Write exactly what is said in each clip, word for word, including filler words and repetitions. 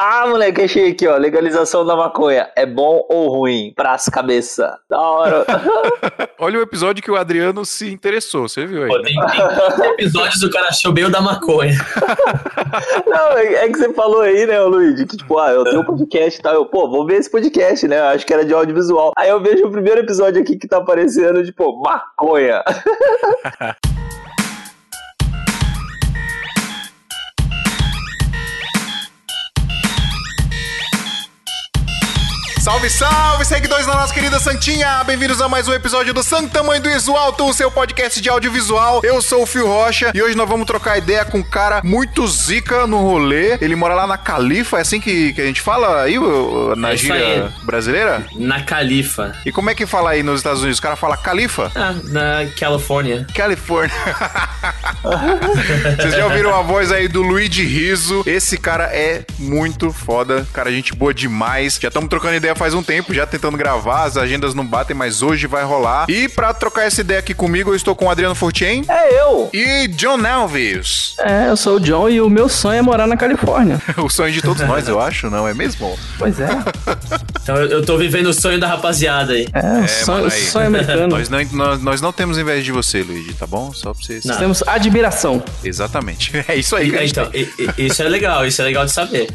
Ah, moleque, achei aqui, ó. Legalização da maconha. É bom ou ruim? Pras Cabeça. Da hora. Olha o episódio que o Adriano se interessou, você viu aí? Pô, tem, tem episódios do cara achou meio da maconha. Não, é, é que você falou aí, né, Luigi? Que tipo, ah, eu tenho um podcast e tal. Eu, pô, vou ver esse podcast, né? Eu acho que era de audiovisual. Aí eu vejo o primeiro episódio aqui que tá aparecendo, tipo, maconha. Salve, salve, seguidores da nossa querida Santinha! Bem-vindos a mais um episódio do Santa Mãe do Visualto, o seu podcast de audiovisual. Eu sou o Fio Rocha e hoje nós vamos trocar ideia com um cara muito zica no rolê. Ele mora lá na Califa, é assim que, que a gente fala aí, na é gíria brasileira? Na Califa. E como é que fala aí nos Estados Unidos? O cara fala Califa? Ah, na Califórnia. Califórnia. Vocês já ouviram a voz aí do Luigi Rizzo? Esse cara é muito foda, cara, gente boa demais. Já estamos trocando ideia faz um tempo, já tentando gravar, as agendas não batem, mas hoje vai rolar. E pra trocar essa ideia aqui comigo, eu estou com o Adriano Fortien. É eu! E John Alves. É, eu sou o John e o meu sonho é morar na Califórnia. O sonho de todos nós, eu acho, não é mesmo? Pois é. Então eu tô vivendo o sonho da rapaziada aí. É, o é, sonho, mano, aí. sonho americano. Nós não, nós, nós não temos inveja de você, Luigi, tá bom? Só pra vocês... Nós temos admiração. Exatamente. É isso aí. E, então, e, e, isso é legal, isso é legal de saber.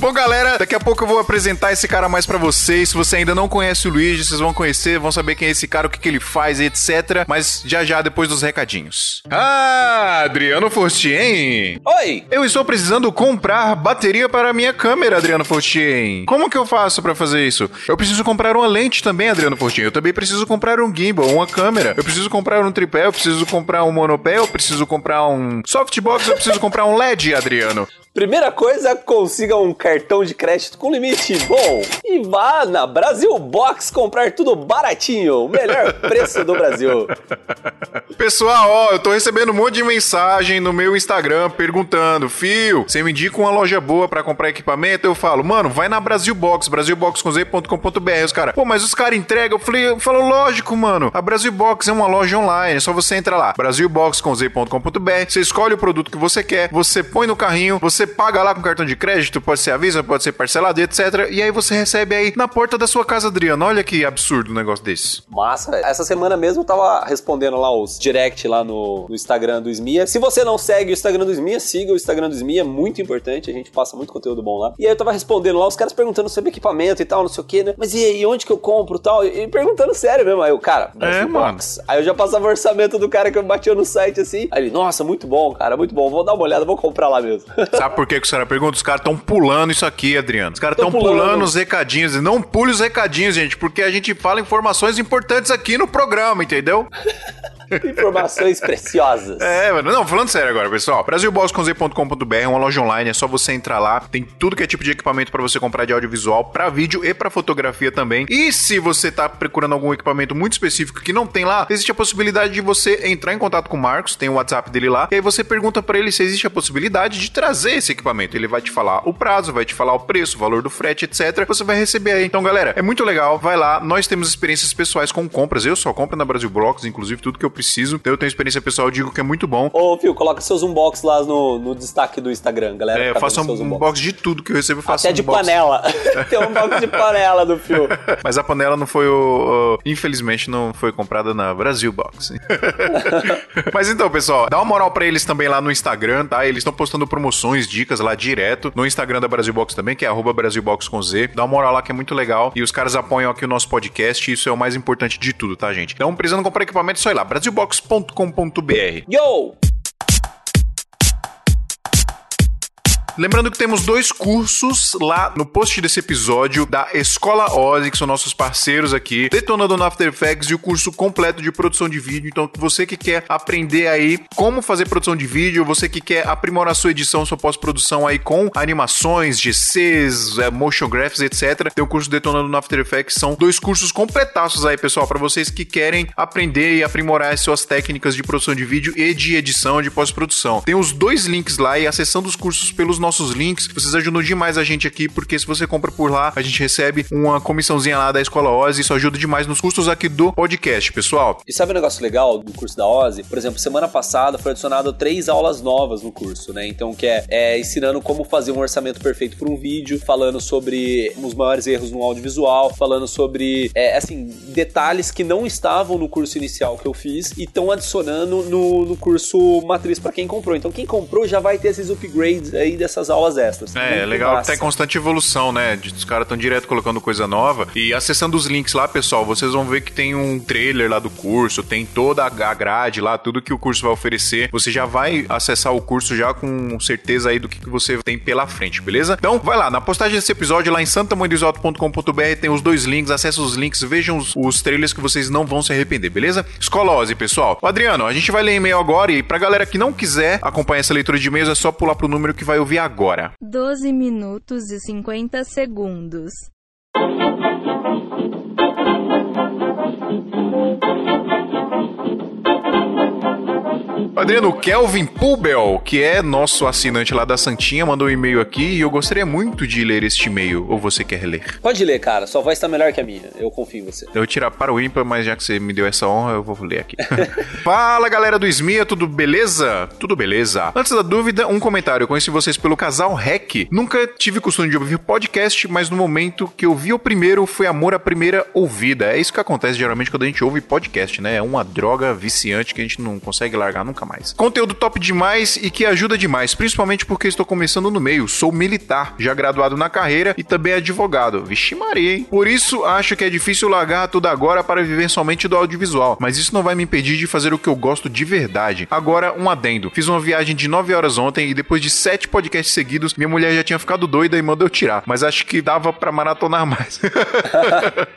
Bom, galera, daqui a pouco eu vou apresentar esse cara mais pra vocês. Se você ainda não conhece o Luigi, vocês vão conhecer, vão saber quem é esse cara, o que, que ele faz, etcétera. Mas já já, depois dos recadinhos. Ah, Adriano Fortien. Oi! Eu estou precisando comprar bateria para a minha câmera, Adriano Fortien. Como que eu faço pra fazer isso? Eu preciso comprar uma lente também, Adriano Fortien. Eu também preciso comprar um gimbal, uma câmera. Eu preciso comprar um tripé, eu preciso comprar um monopé, eu preciso comprar um softbox, eu preciso comprar um L E D, Adriano. Primeira coisa, consiga um cartão de crédito com limite bom e vá na Brasil Box comprar tudo baratinho, o melhor preço do Brasil. Pessoal, ó, eu tô recebendo um monte de mensagem no meu Instagram perguntando, Fio, você me indica uma loja boa pra comprar equipamento? Eu falo, mano, vai na Brasil Box, brasil box com z ponto com ponto b r, os caras, pô, mas os caras entregam, eu falei, eu falo, lógico, mano, a Brasil Box é uma loja online, é só você entrar lá, brasil box com z ponto com ponto b r, você escolhe o produto que você quer, você põe no carrinho, você Você paga lá com cartão de crédito, pode ser à vista, pode ser parcelado, etcétera. E aí você recebe aí na porta da sua casa, Adriano. Olha que absurdo um negócio desse. Massa, velho. Essa semana mesmo eu tava respondendo lá os direct lá no, no Instagram do Esmia. Se você não segue o Instagram do Esmia, siga o Instagram do Esmia, é muito importante. A gente passa muito conteúdo bom lá. E aí eu tava respondendo lá, os caras perguntando sobre equipamento e tal, não sei o que, né? Mas e aí, onde que eu compro e tal? E perguntando sério mesmo. Aí o cara, é, mano. Aí eu já passava o orçamento do cara que eu batia no site assim. Aí ele, nossa, muito bom, cara, muito bom. Vou dar uma olhada, vou comprar lá mesmo. Sabe por que que os caras perguntam? Os caras estão pulando isso aqui, Adriano. Os caras estão pulando. pulando os recadinhos. Não pule os recadinhos, gente, porque a gente fala informações importantes aqui no programa, entendeu? Informações preciosas. É, mano. Não, falando sério agora, pessoal. brasil box com z ponto com ponto b r é uma loja online, é só você entrar lá. Tem tudo que é tipo de equipamento pra você comprar de audiovisual, pra vídeo e pra fotografia também. E se você tá procurando algum equipamento muito específico que não tem lá, existe a possibilidade de você entrar em contato com o Marcos, tem o WhatsApp dele lá, e aí você pergunta pra ele se existe a possibilidade de trazer esse equipamento. Ele vai te falar o prazo, vai te falar o preço, o valor do frete, etcétera. Você vai receber aí. Então, galera, é muito legal. Vai lá. Nós temos experiências pessoais com compras. Eu só compro na Brasil Box, inclusive tudo que eu preciso. Então eu tenho experiência pessoal, eu digo que é muito bom. Ô, Fio, coloca seus unbox lá no, no destaque do Instagram, galera. É, eu faço um unbox de tudo que eu recebo. Eu faço até de unbox. Panela. Tem um unbox de panela do Fio. Mas a panela não foi o, o... infelizmente, não foi comprada na Brasil Box. Mas então, pessoal, dá uma moral pra eles também lá no Instagram, tá? Eles estão postando promoções, dicas lá direto no Instagram da Brasil Box também, que é arroba Brasil Box com Z. Dá uma moral lá que é muito legal. E os caras apoiam aqui o nosso podcast e isso é o mais importante de tudo, tá, gente? Então, precisando comprar equipamento, só ir lá, brasil box ponto com ponto b r. Yo! Lembrando que temos dois cursos lá no post desse episódio da Escola Ozi, que são nossos parceiros aqui, detonando no After Effects e o curso completo de produção de vídeo. Então, você que quer aprender aí como fazer produção de vídeo, você que quer aprimorar sua edição, sua pós-produção aí com animações, G Cs, motion graphics, etcétera. Tem o curso detonando no After Effects. São dois cursos completaços aí, pessoal, para vocês que querem aprender e aprimorar as suas técnicas de produção de vídeo e de edição, de pós-produção. Tem os dois links lá e acessando os cursos pelos nossos links. Vocês ajudam demais a gente aqui, porque se você compra por lá, a gente recebe uma comissãozinha lá da Escola Ozi. Isso ajuda demais nos custos aqui do podcast, pessoal. E sabe um negócio legal do curso da Ozi? Por exemplo, semana passada foi adicionado três aulas novas no curso, né? Então, que é, é ensinando como fazer um orçamento perfeito para um vídeo, falando sobre os maiores erros no audiovisual, falando sobre, é, assim, detalhes que não estavam no curso inicial que eu fiz e estão adicionando no, no curso matriz para quem comprou. Então, quem comprou já vai ter esses upgrades aí dessas aulas extras. É, muito legal massa. Que tá em constante evolução, né? Os caras estão direto colocando coisa nova e acessando os links lá, pessoal, vocês vão ver que tem um trailer lá do curso, tem toda a grade lá, tudo que o curso vai oferecer. Você já vai acessar o curso já com certeza aí do que você tem pela frente, beleza? Então, vai lá, na postagem desse episódio, lá em santa mãe do visualto ponto com ponto br tem os dois links, acessa os links, vejam os, os trailers que vocês não vão se arrepender, beleza? Escola Ozi, pessoal. Ô, Adriano, a gente vai ler e-mail agora e pra galera que não quiser acompanhar essa leitura de e-mails, é só pular pro número que vai ouvir agora. doze minutos e cinquenta segundos. Adriano, Kelvin Pubel, que é nosso assinante lá da Santinha, mandou um e-mail aqui e eu gostaria muito de ler este e-mail. Ou você quer ler? Pode ler, cara. Sua voz tá melhor que a minha. Eu confio em você. Eu vou tirar para o ímpar, mas já que você me deu essa honra, eu vou ler aqui. Fala, galera do Esmia, tudo beleza? Tudo beleza. Antes da dúvida, um comentário. Eu conheci vocês pelo Casal Rec. Nunca tive costume de ouvir podcast, mas no momento que eu vi o primeiro, foi amor à primeira ouvida. É isso que acontece geralmente quando a gente ouve podcast, né? É uma droga viciante que a gente não consegue largar nunca mais. Conteúdo top demais e que ajuda demais, principalmente porque estou começando no meio. Sou militar, já graduado na carreira e também advogado. Vixe Maria, hein? Por isso, acho que é difícil largar tudo agora para viver somente do audiovisual, mas isso não vai me impedir de fazer o que eu gosto de verdade. Agora, um adendo. Fiz uma viagem de nove horas ontem e depois de sete podcasts seguidos, minha mulher já tinha ficado doida e mandou eu tirar, mas acho que dava pra maratonar mais.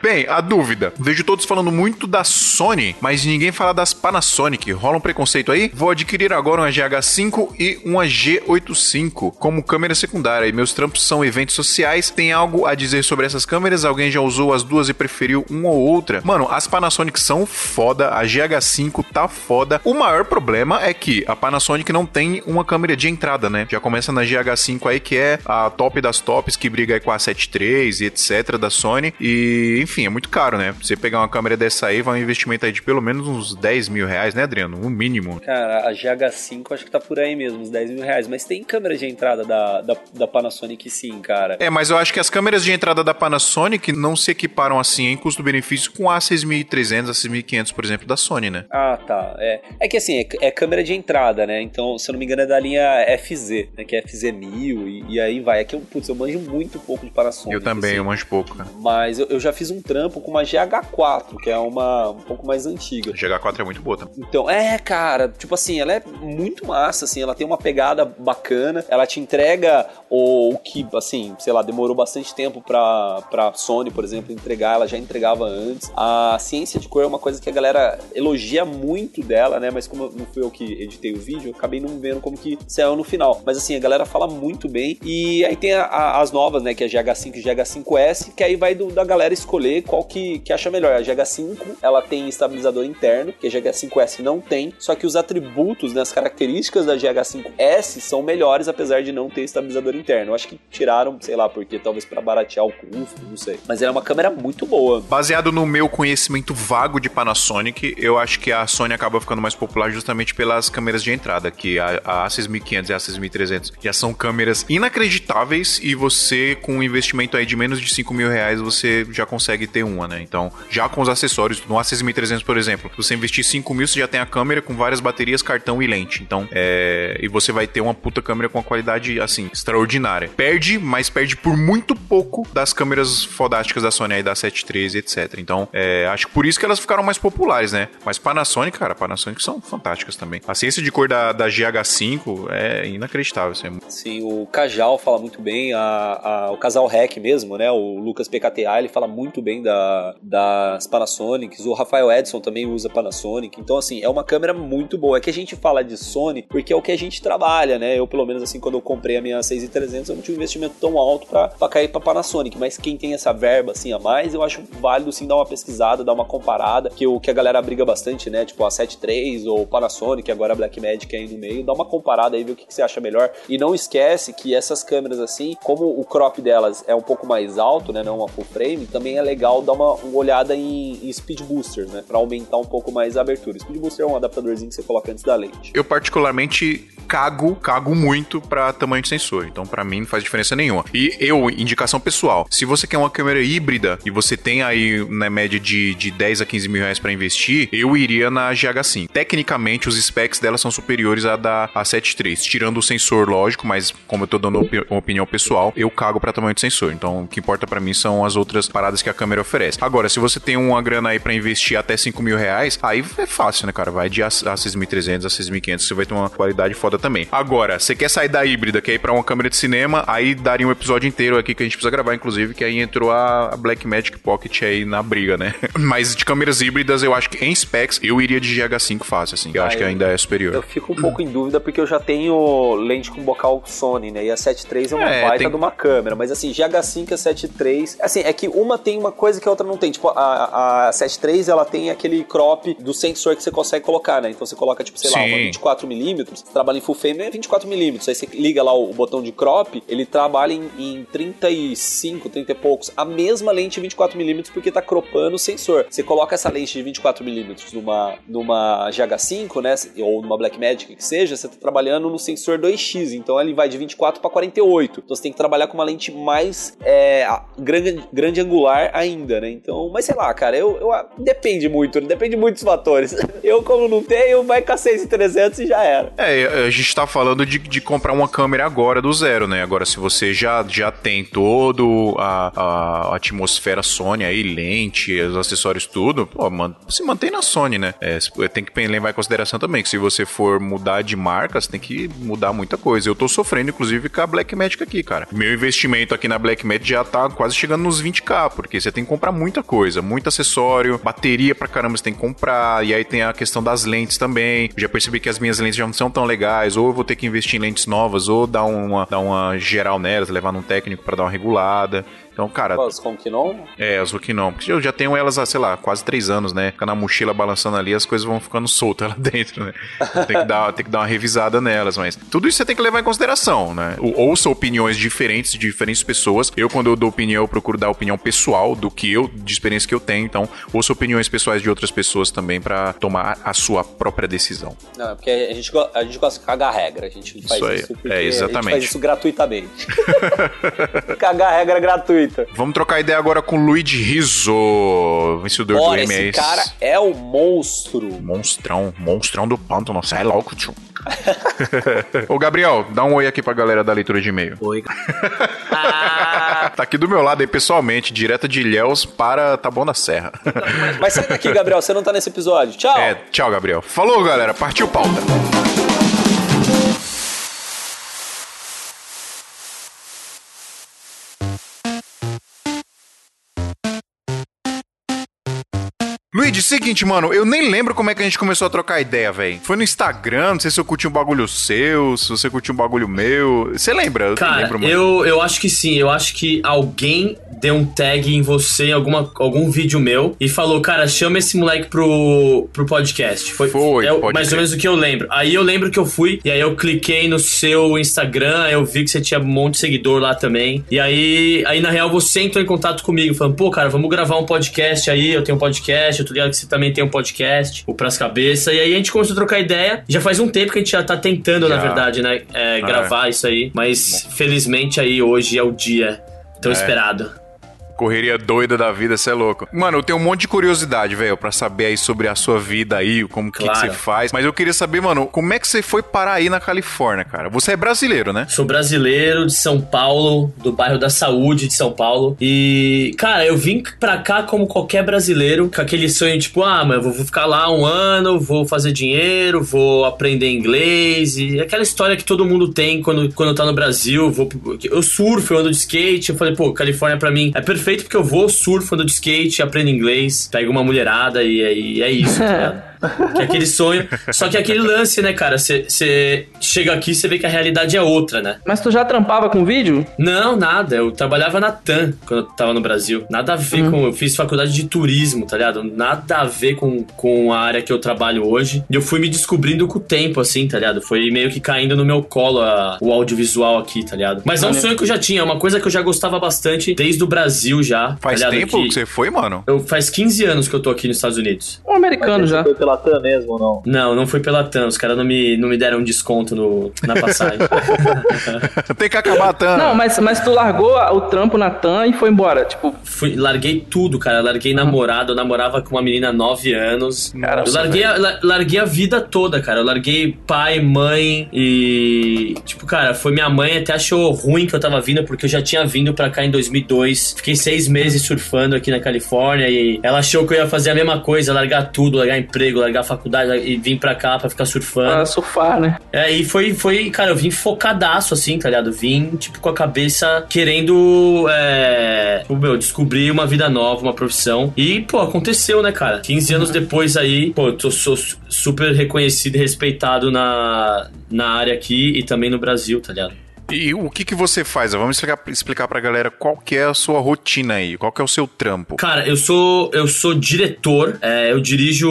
Bem, a dúvida. Vejo todos falando muito da Sony, mas ninguém fala das Panasonic. Rola um preconceito aí? Vou adquirir agora uma G H cinco e uma G oitenta e cinco como câmera secundária e meus trampos são eventos sociais. Tem algo a dizer sobre essas câmeras? Alguém já usou as duas e preferiu uma ou outra? Mano, as Panasonic são foda, a G H cinco tá foda. O maior problema é que a Panasonic não tem uma câmera de entrada, né? Já começa na G H cinco aí, que é a top das tops, que briga aí com a A setenta e três e etc da Sony e, enfim, é muito caro, né? Você pegar uma câmera dessa aí, vai um investimento aí de pelo menos uns dez mil reais, né, Adriano? O mínimo. Cara, a G H cinco acho que tá por aí mesmo, uns dez mil reais. Mas tem câmera de entrada da, da, da Panasonic sim, cara. É, mas eu acho que as câmeras de entrada da Panasonic não se equiparam assim em custo-benefício com a seis mil e trezentos, a seis mil e quinhentos, por exemplo, da Sony, né? Ah, tá. É, é que assim, é, é câmera de entrada, né? Então, se eu não me engano, é da linha F Z, né? Que é F Z mil e, e aí vai. É que eu, putz, eu manjo muito pouco de Panasonic. Eu também, assim, eu manjo pouco, cara. Mas eu, eu já fiz um trampo com uma G H quatro, que é uma um pouco mais antiga. A G H quatro é muito boa também. Então, é, cara... Tipo assim, ela é muito massa, assim, ela tem uma pegada bacana, ela te entrega o, o que, assim, sei lá, demorou bastante tempo pra, pra Sony, por exemplo, entregar, ela já entregava antes. A ciência de cor é uma coisa que a galera elogia muito dela, né, mas como não fui eu que editei o vídeo, eu acabei não vendo como que saiu no final. Mas assim, a galera fala muito bem e aí tem a, a, as novas, né, que é a G H cinco e G H cinco S, que aí vai do, da galera escolher qual que, que acha melhor. A G H cinco, ela tem estabilizador interno, que a G H cinco S não tem, só que os atributos, né, as características da G H cinco S são melhores, apesar de não ter estabilizador interno. Eu acho que tiraram, sei lá, porque talvez pra baratear o custo, não sei. Mas ela é uma câmera muito boa. Baseado no meu conhecimento vago de Panasonic, eu acho que a Sony acaba ficando mais popular justamente pelas câmeras de entrada, que a A seis mil e quinhentos e a A seis mil e trezentos já são câmeras inacreditáveis e você, com um investimento aí de menos de cinco mil reais, você já consegue ter uma, né? Então, já com os acessórios, no A seis mil e trezentos, por exemplo, se você investir cinco mil, você já tem a câmera com várias baterias, baterias, cartão e lente. Então, é... e você vai ter uma puta câmera com uma qualidade, assim, extraordinária. Perde, mas perde por muito pouco das câmeras fodásticas da Sony aí, da A setenta e três, etcétera. Então, é... acho que por isso que elas ficaram mais populares, né? Mas Panasonic, cara, Panasonic são fantásticas também. A ciência de cor da, da G H cinco é inacreditável. Assim. Sim, o Cajal fala muito bem, a, a, o Casal Rec mesmo, né? O Lucas P K T A, ele fala muito bem da, das Panasonics, o Rafael Edson também usa Panasonic. Então, assim, é uma câmera muito boa. É que a gente fala de Sony porque é o que a gente trabalha, né? Eu, pelo menos, assim, quando eu comprei a minha seis mil e trezentos, eu não tive um investimento tão alto pra, pra cair pra Panasonic, mas quem tem essa verba, assim, a mais, eu acho válido, sim, dar uma pesquisada, dar uma comparada, que o que a galera briga bastante, né? Tipo, a sete três ou Panasonic, agora a Blackmagic aí no meio, dá uma comparada aí, ver o que, que você acha melhor. E não esquece que essas câmeras, assim, como o crop delas é um pouco mais alto, né? Não é uma full frame, também é legal dar uma, uma olhada em, em speed boosters, né? Pra aumentar um pouco mais a abertura. Speed booster é um adaptadorzinho que você coloca antes da lente. Eu, particularmente, cago, cago muito pra tamanho de sensor. Então, pra mim, não faz diferença nenhuma. E eu, indicação pessoal, se você quer uma câmera híbrida e você tem aí, na média, de, de dez a quinze mil reais pra investir, eu iria na G H cinco. Tecnicamente, os specs dela são superiores à da A sete três, tirando o sensor, lógico, mas como eu tô dando opi- uma opinião pessoal, eu cago pra tamanho de sensor. Então, o que importa pra mim são as outras paradas que a câmera oferece. Agora, se você tem uma grana aí pra investir até cinco mil reais, aí é fácil, né, cara? Vai de seis mil e trezentos a seis mil e quinhentos, você vai ter uma qualidade foda também. Agora, você quer sair da híbrida, quer ir pra uma câmera de cinema, aí daria um episódio inteiro aqui que a gente precisa gravar, inclusive, que aí entrou a Blackmagic Pocket aí na briga, né? Mas de câmeras híbridas, eu acho que em specs, eu iria de G H cinco fácil, assim, que eu ah, acho que ainda é superior. Eu fico um pouco em dúvida, porque eu já tenho lente com bocal Sony, né? E a sete três é uma é, baita tem... de uma câmera, mas assim, G H cinco e a sete três, assim, é que uma tem uma coisa que a outra não tem. Tipo, a, a sete três, ela tem aquele crop do sensor que você consegue colocar, né? Então você coloca, tipo, sei Sim. lá, uma vinte e quatro milímetros, você trabalha em full frame, é vinte e quatro milímetros, aí você liga lá o botão de crop, ele trabalha em, em trinta e cinco, trinta e poucos, a mesma lente vinte e quatro milímetros, porque tá cropando o sensor. Você coloca essa lente de vinte e quatro milímetros numa, numa G H cinco, né? Ou numa Blackmagic, que seja, você tá trabalhando no sensor dois x, então ele vai de vinte e quatro para quarenta e oito, então você tem que trabalhar com uma lente mais é, grande, grande angular ainda, né? Então, mas sei lá, cara, eu, eu depende muito, depende muito dos fatores. Eu, como não tenho, vai com a seis mil e trezentos e já era. É, a gente tá falando de, de comprar uma câmera agora do zero, né? Agora, se você já, já tem todo a, a, a atmosfera Sony aí, lente, os acessórios, tudo, pô, mano, se mantém na Sony, né? É, tem que levar em consideração também que se você for mudar de marca, você tem que mudar muita coisa. Eu tô sofrendo, inclusive, com a Blackmagic aqui, cara. Meu investimento aqui na Blackmagic já tá quase chegando nos vinte mil, porque você tem que comprar muita coisa, muito acessório, bateria pra caramba você tem que comprar, e aí tem a questão das lentes também. Já percebi que as minhas lentes já não são tão legais, ou eu vou ter que investir em lentes novas, ou dar uma, dar uma geral nelas, levar num técnico pra dar uma regulada. Então, cara... As Ronquinon? É, as Ronquinon. Porque eu já tenho elas há, sei lá, quase três anos, né? Fica na mochila balançando ali, as coisas vão ficando soltas lá dentro, né? Então, tem que dar, tem que dar uma revisada nelas, mas... Tudo isso você tem que levar em consideração, né? Ouça opiniões diferentes de diferentes pessoas. Eu, quando eu dou opinião, eu procuro dar opinião pessoal do que eu, de experiência que eu tenho. Então, ouça opiniões pessoais de outras pessoas também pra tomar a sua própria decisão. Não, é porque a gente, a gente gosta de cagar regra. A gente faz isso, isso porque é, exatamente. A gente faz isso gratuitamente. Cagar regra gratuita. Vamos trocar ideia agora com o Luigi Rizzo, vencedor Bora, do Emmy Awards. Esse cara é o monstro. Monstrão, monstrão do pântano. Sai logo, tio. Ô, Gabriel, dá um oi aqui pra galera da leitura de e-mail. Oi. Ah. Tá aqui do meu lado aí, pessoalmente, direto de Ilhéus para Taboão da Serra. Mas sai daqui, Gabriel, você não tá nesse episódio. Tchau. É, tchau, Gabriel. Falou, galera. Partiu pauta. Luigi, seguinte, mano, eu nem lembro como é que a gente começou a trocar ideia, velho. Foi no Instagram, não sei se eu curti um bagulho seu, se você curtiu um bagulho meu. Você lembra? Eu Cara, lembro, mano. Eu, eu acho que sim. Eu acho que alguém deu um tag em você, em alguma, algum vídeo meu, e falou, cara, chama esse moleque pro, pro podcast. Foi, foi é, pode mais ser. Ou menos o que eu lembro. Aí eu lembro que eu fui, e aí eu cliquei no seu Instagram, eu vi que você tinha um monte de seguidor lá também. E aí, aí na real, você entrou em contato comigo, falando, pô, cara, vamos gravar um podcast aí, eu tenho um podcast, eu tô ligado que você também tem um podcast, o Pras Cabeças, e aí a gente começou a trocar ideia. Já faz um tempo que a gente já tá tentando, já. na verdade, né, é, ah, gravar é. isso aí, mas Bom. felizmente aí hoje é o dia tão é. esperado. Correria doida da vida, você é louco. Mano, eu tenho um monte de curiosidade, velho, pra saber aí sobre a sua vida aí, como que você faz. Mas eu queria saber, mano, como é que você foi parar aí na Califórnia, cara? Você é brasileiro, né? Sou brasileiro de São Paulo, do bairro da Saúde de São Paulo. E, cara, eu vim pra cá como qualquer brasileiro, com aquele sonho, tipo, ah, mas eu vou ficar lá um ano, vou fazer dinheiro, vou aprender inglês. E aquela história que todo mundo tem quando, quando tá no Brasil. Vou, eu surfo, eu ando de skate. Eu falei, pô, Califórnia pra mim é perfeito. Feito porque eu vou, surfo, ando de skate, aprendo inglês, pego uma mulherada e, e é isso, tá ligado? Que é aquele sonho. Só que aquele lance, né, cara? Você chega aqui e você vê que a realidade é outra, né? Mas tu já trampava com vídeo? Não, nada. Eu trabalhava na T A M quando eu tava no Brasil. Nada a ver uhum. com... Eu fiz faculdade de turismo, tá ligado? Nada a ver com, com a área que eu trabalho hoje. E eu fui me descobrindo com o tempo, assim, tá ligado? Foi meio que caindo no meu colo a, o audiovisual aqui, tá ligado? Mas é um sonho que eu já tinha. É uma coisa que eu já gostava bastante desde o Brasil já. Faz tá tempo que... que você foi, mano? Eu, faz quinze anos que eu tô aqui nos Estados Unidos. Um americano já. Pela T A M mesmo ou não? Não, não foi pela T A M. Os caras não me, não me deram desconto no, na passagem. Tem que acabar a T A M. Não, mas, mas tu largou o trampo na T A M e foi embora, tipo... Fui, larguei tudo, cara. Larguei uhum. namorado. Eu namorava com uma menina há nove anos. Cara, eu larguei a, la, larguei a vida toda, cara. Eu larguei pai, mãe e... Tipo, cara, foi minha mãe até achou ruim que eu tava vindo, porque eu já tinha vindo pra cá em dois mil e dois. Fiquei seis meses surfando aqui na Califórnia e ela achou que eu ia fazer a mesma coisa, largar tudo, largar emprego, largar a faculdade e vim pra cá pra ficar surfando. Ah, surfar, né? É, e foi, foi, cara, eu vim focadaço, assim, tá ligado? Vim, tipo, com a cabeça querendo, é... Tipo, meu, descobrir uma vida nova, uma profissão. E, pô, aconteceu, né, cara? quinze anos depois aí, pô, eu tô, sou super reconhecido e respeitado na, na área aqui e também no Brasil, tá ligado? E o que que você faz? Vamos explicar, explicar pra galera qual que é a sua rotina aí, qual que é o seu trampo. Cara, eu sou, eu sou diretor, é, eu dirijo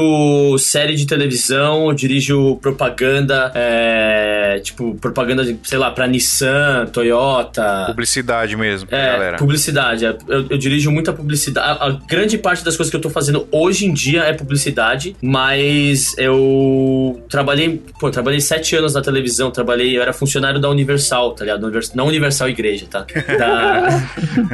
série de televisão, eu dirijo propaganda, é, tipo, propaganda, de, sei lá, pra Nissan, Toyota... Publicidade mesmo, pra é, galera. Publicidade, eu, eu dirijo muita publicidade, a, a grande parte das coisas que eu tô fazendo hoje em dia é publicidade, mas eu trabalhei, pô, trabalhei sete anos na televisão, trabalhei, eu era funcionário da Universal, tá? Na Universal Igreja, tá? Da,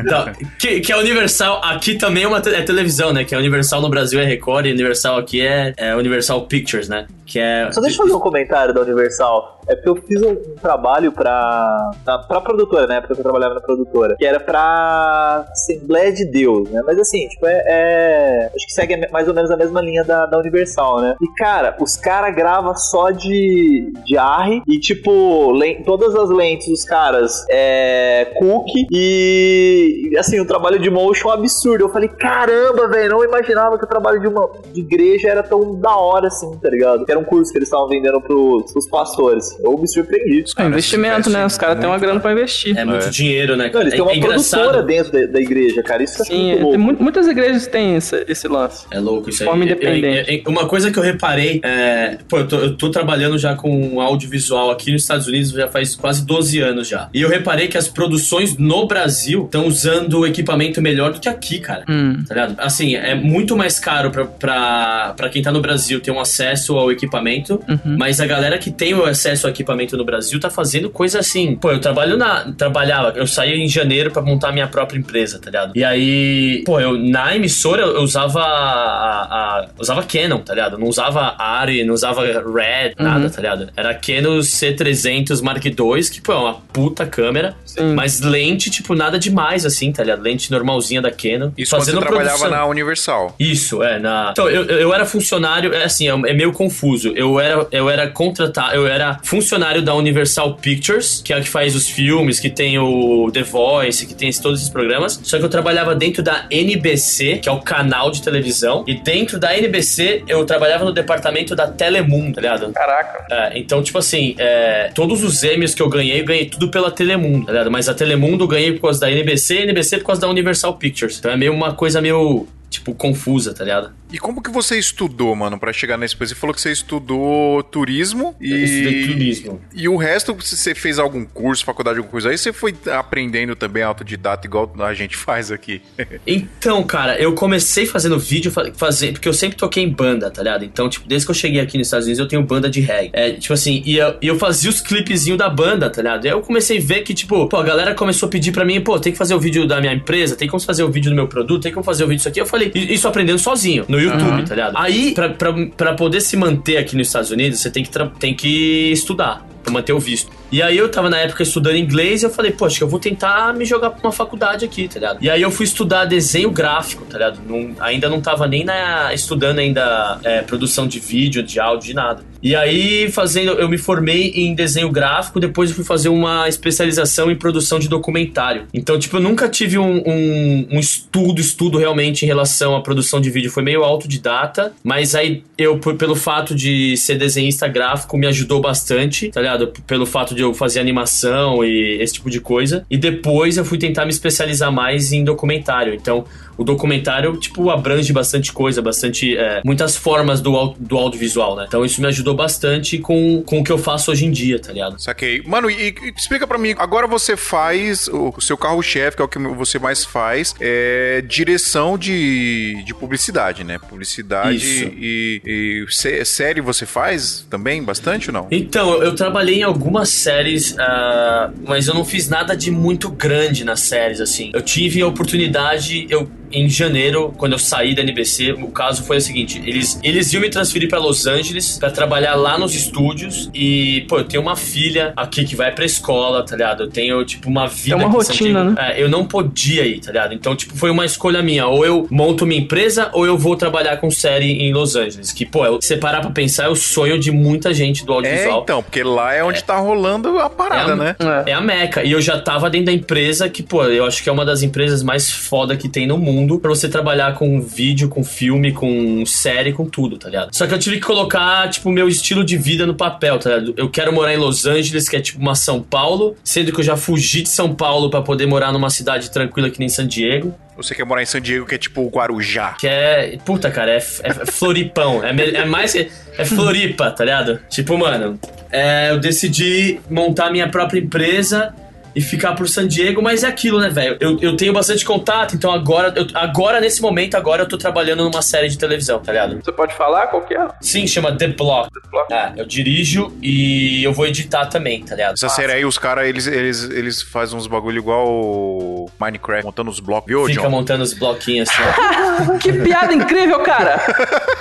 da, que, que é Universal, aqui também é, uma te, é televisão, né? Que é Universal no Brasil é Record e Universal aqui é, é Universal Pictures, né? Que é... Só deixa eu fazer um comentário da Universal. É porque eu fiz um trabalho pra, pra produtora, né? Porque eu trabalhava na produtora. Que era pra Assembleia de Deus, né? Mas assim, tipo, é... é acho que segue mais ou menos a mesma linha da, da Universal, né? E, cara, os caras gravam só de, de arre e, tipo, lente, todas as lentes dos caras é... cookie e, assim, o trabalho de motion é um absurdo. Eu falei, caramba, velho, não imaginava que o trabalho de uma de igreja era tão da hora, assim, tá ligado? Que era um curso que eles estavam vendendo pros, pros pastores. Eu me surpreendi. É investimento, né? Os caras têm uma grana pra investir. É muito é. dinheiro, né? Não, eles é, têm uma é produtora dentro da, da igreja, cara. Isso Sim, é muito é, louco. Muitas igrejas têm esse, esse lance. É louco isso aí. Forma independente. Eu, eu, eu, uma coisa que eu reparei é... Pô, eu tô, eu tô trabalhando já com audiovisual aqui nos Estados Unidos já faz quase doze anos já. E eu reparei que as produções no Brasil estão usando o equipamento melhor do que aqui, cara. Hum. Tá ligado? Assim, é muito mais caro pra, pra, pra quem tá no Brasil ter um acesso ao equipamento, uhum. mas a galera que tem o acesso ao equipamento no Brasil tá fazendo coisa assim. Pô, eu trabalho na... Trabalhava, eu saí em janeiro pra montar minha própria empresa, tá ligado? E aí, pô, eu na emissora eu usava a... a usava Canon, tá ligado? Não usava Arri, não usava Red, uhum. nada, tá ligado? Era Canon C trezentos Mark dois, que, pô, é uma puta câmera, Sim. mas lente, tipo, nada demais, assim, tá ligado? Lente normalzinha da Canon. Isso fazendo quando você trabalhava produção. Na Universal. Isso, é, na... Então, eu, eu era funcionário, é assim, é meio confuso. Eu era, eu era contratado, eu era funcionário da Universal Pictures, que é a que faz os filmes, que tem o The Voice, que tem todos esses programas, só que eu trabalhava dentro da N B C, que é o canal de televisão, e dentro da N B C eu trabalhava no departamento da Telemundo, tá ligado? Caraca. É, então, tipo assim, é, todos os Emmys que eu ganhei, eu ganhei tudo pela Telemundo, tá ligado? Mas a Telemundo eu ganhei por causa da N B C, e a N B C por causa da Universal Pictures. Então é meio uma coisa meio... tipo, confusa, tá ligado? E como que você estudou, mano, pra chegar nesse país? Você falou que você estudou turismo e... Eu estudei turismo. E o resto, você fez algum curso, faculdade, alguma coisa aí? Você foi aprendendo também autodidata, igual a gente faz aqui? Então, cara, eu comecei fazendo vídeo, fazendo, porque eu sempre toquei em banda, tá ligado? Então, tipo, desde que eu cheguei aqui nos Estados Unidos, eu tenho banda de reggae. É, tipo assim, e eu, e eu fazia os clipezinhos da banda, tá ligado? E aí eu comecei a ver que, tipo, pô, a galera começou a pedir pra mim, pô, tem que fazer o vídeo da minha empresa, tem como fazer o vídeo do meu produto, tem como fazer o vídeo disso aqui. Eu falei, isso aprendendo sozinho, no YouTube, uhum. tá ligado? Aí, pra, pra, pra poder se manter aqui nos Estados Unidos, você tem que, tem que estudar, pra manter o visto. E aí eu tava na época estudando inglês e eu falei, poxa, eu vou tentar me jogar pra uma faculdade aqui, tá ligado? E aí eu fui estudar desenho gráfico, tá ligado? Não, ainda não tava nem na, estudando ainda é, produção de vídeo, de áudio, de nada. E aí fazendo, eu me formei em desenho gráfico, depois eu fui fazer uma especialização em produção de documentário. Então, tipo, eu nunca tive um, um, um estudo, estudo realmente em relação à produção de vídeo. Foi meio autodidata, mas aí eu, por, pelo fato de ser desenhista gráfico, me ajudou bastante, tá ligado? Pelo fato de eu fazer animação e esse tipo de coisa. E depois eu fui tentar me especializar mais em documentário. Então, o documentário, tipo, abrange bastante coisa, bastante... É, muitas formas do, do audiovisual, né? Então, isso me ajudou bastante com, com o que eu faço hoje em dia, tá ligado? Saquei. Mano, e, e explica pra mim, agora você faz o, o seu carro-chefe, que é o que você mais faz, é direção de, de publicidade, né? Publicidade isso. e, e série você faz também bastante ou não? Então, eu, eu trabalhei em algumas séries séries, uh, mas eu não fiz nada de muito grande nas séries, assim. Eu tive a oportunidade, eu em janeiro, quando eu saí da N B C, o caso foi o seguinte, eles, eles iam me transferir pra Los Angeles, pra trabalhar lá nos estúdios, e, pô, eu tenho uma filha aqui que vai pra escola, tá ligado? Eu tenho, tipo, uma vida... É uma rotina, né? É, eu não podia ir, tá ligado? Então, tipo, foi uma escolha minha, ou eu monto minha empresa, ou eu vou trabalhar com série em Los Angeles, que, pô, se parar pra pensar, é o sonho de muita gente do audiovisual. É, então, porque lá é onde é. tá rolando a parada, é a, né? É. é a meca, e eu já tava dentro da empresa que, pô, eu acho que é uma das empresas mais foda que tem no mundo, pra você trabalhar com vídeo, com filme, com série, com tudo, tá ligado? Só que eu tive que colocar, tipo, o meu estilo de vida no papel, tá ligado? Eu quero morar em Los Angeles, que é tipo uma São Paulo, sendo que eu já fugi de São Paulo pra poder morar numa cidade tranquila que nem San Diego. Você quer morar em San Diego, que é tipo o Guarujá. Que é... Puta, cara, é, é Floripão. É, é mais... É Floripa, tá ligado? Tipo, mano, é, eu decidi montar minha própria empresa... E ficar pro San Diego, mas é aquilo, né, velho? Eu, eu tenho bastante contato, então agora, eu, agora, nesse momento, agora eu tô trabalhando numa série de televisão, tá ligado? Você pode falar qual que é? Sim, chama The Block. The Block. É, eu dirijo e eu vou editar também, tá ligado? Essa ah, série aí, os caras, eles, eles, eles fazem uns bagulho igual Minecraft, montando os blocos. Viu, Fica John? montando os bloquinhos assim. Que piada incrível, cara!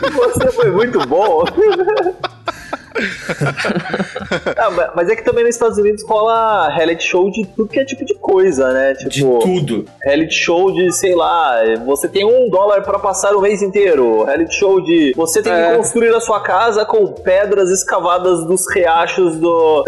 Você foi muito bom! ah, mas é que também nos Estados Unidos rola reality show de tudo que é tipo de coisa, né? Tipo, de tudo. Reality show de, sei lá, você tem um dólar pra passar o mês inteiro. Reality show de você tem é. que construir a sua casa com pedras escavadas dos riachos do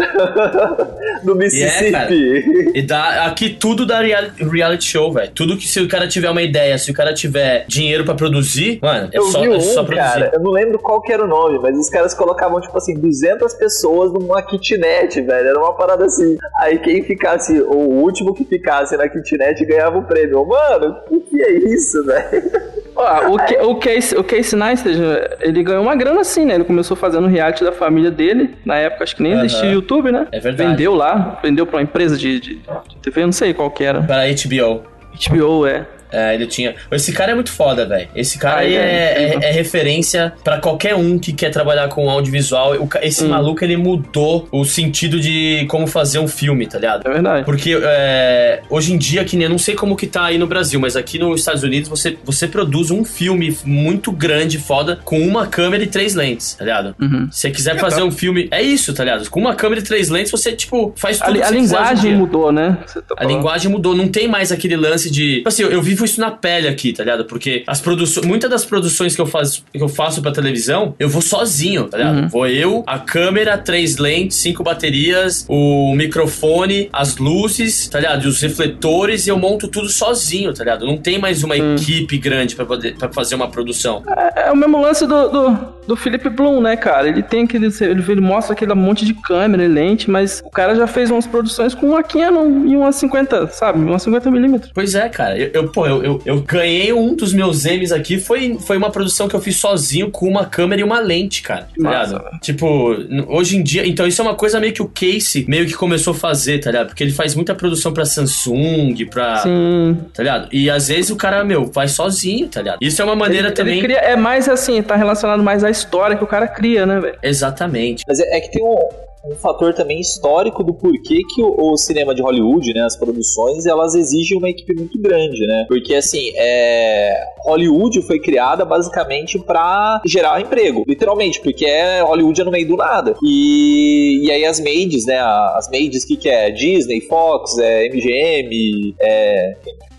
do Mississippi. É, e dá, aqui tudo dá reality show, velho. Tudo que se o cara tiver uma ideia, se o cara tiver dinheiro pra produzir, mano, é eu só, vi um, é só produzir. Cara, eu não lembro qual que era o nome, mas os caras colocavam, tipo assim, duzentas pessoas numa kitnet, velho. Era uma parada assim. Aí quem ficasse, o último que ficasse na kitnet ganhava o prêmio. Mano, o que é isso, velho? Ó, o, Ke- o, Casey, o Casey Neistat, ele ganhou uma grana assim, né? Ele começou fazendo reality da família dele. Na época, acho que nem existia uhum. YouTube, né? É verdade. Vendeu lá. Vendeu pra uma empresa de, de, de T V, eu não sei qual que era. Para H B O. H B O, é. É, ele tinha... Esse cara é muito foda, velho. Esse cara aí é, é, é referência pra qualquer um que quer trabalhar com audiovisual. O, esse hum. maluco, ele mudou o sentido de como fazer um filme, tá ligado? É verdade. Porque é, hoje em dia, que nem... Eu não sei como que tá aí no Brasil, mas aqui nos Estados Unidos, você, você produz um filme muito grande, foda, com uma câmera e três lentes, tá ligado? Uhum. Se você quiser fazer então. um filme... É isso, tá ligado? Com uma câmera e três lentes, você, tipo, faz tudo. A, a linguagem mudou, né? Você tá a linguagem mudou. Não tem mais aquele lance de... Tipo assim, eu, eu vivo isso na pele aqui, tá ligado? Porque as produções, muitas das produções que eu faço, que eu faço pra televisão, eu vou sozinho, tá ligado? Uhum. Vou eu, a câmera, três lentes, cinco baterias, o microfone, as luzes, tá ligado? E os refletores, e eu monto tudo sozinho, tá ligado? Não tem mais uma uhum. equipe grande pra, poder, pra fazer uma produção. É, é o mesmo lance do, do, do Felipe Blum, né, cara? Ele tem aquele, ele, ele mostra aquele monte de câmera e lente, mas o cara já fez umas produções com uma Canon e uma cinquenta, sabe? Uma cinquenta milímetros. Pois é, cara. Eu, eu pô, Eu, eu, eu ganhei um dos meus M's aqui. Foi, foi uma produção que eu fiz sozinho com uma câmera e uma lente, cara. Tá ligado? Tipo, hoje em dia... Então, isso é uma coisa meio que o Casey meio que começou a fazer, tá ligado? Porque ele faz muita produção pra Samsung, pra... Sim. Tá ligado? E, às vezes, o cara, meu, vai sozinho, tá ligado? Isso é uma maneira ele, também... Ele cria, é mais assim, tá relacionado mais à história que o cara cria, né, velho? Exatamente. Mas é, é que tem um... um fator também histórico do porquê que o, o cinema de Hollywood, né, as produções, elas exigem uma equipe muito grande, né? Porque, assim, é... Hollywood foi criada basicamente pra gerar emprego, literalmente, porque é... Hollywood é no meio do nada. E, e aí as maids, né, as maids, o que que é? Disney, Fox, é... M G M, é...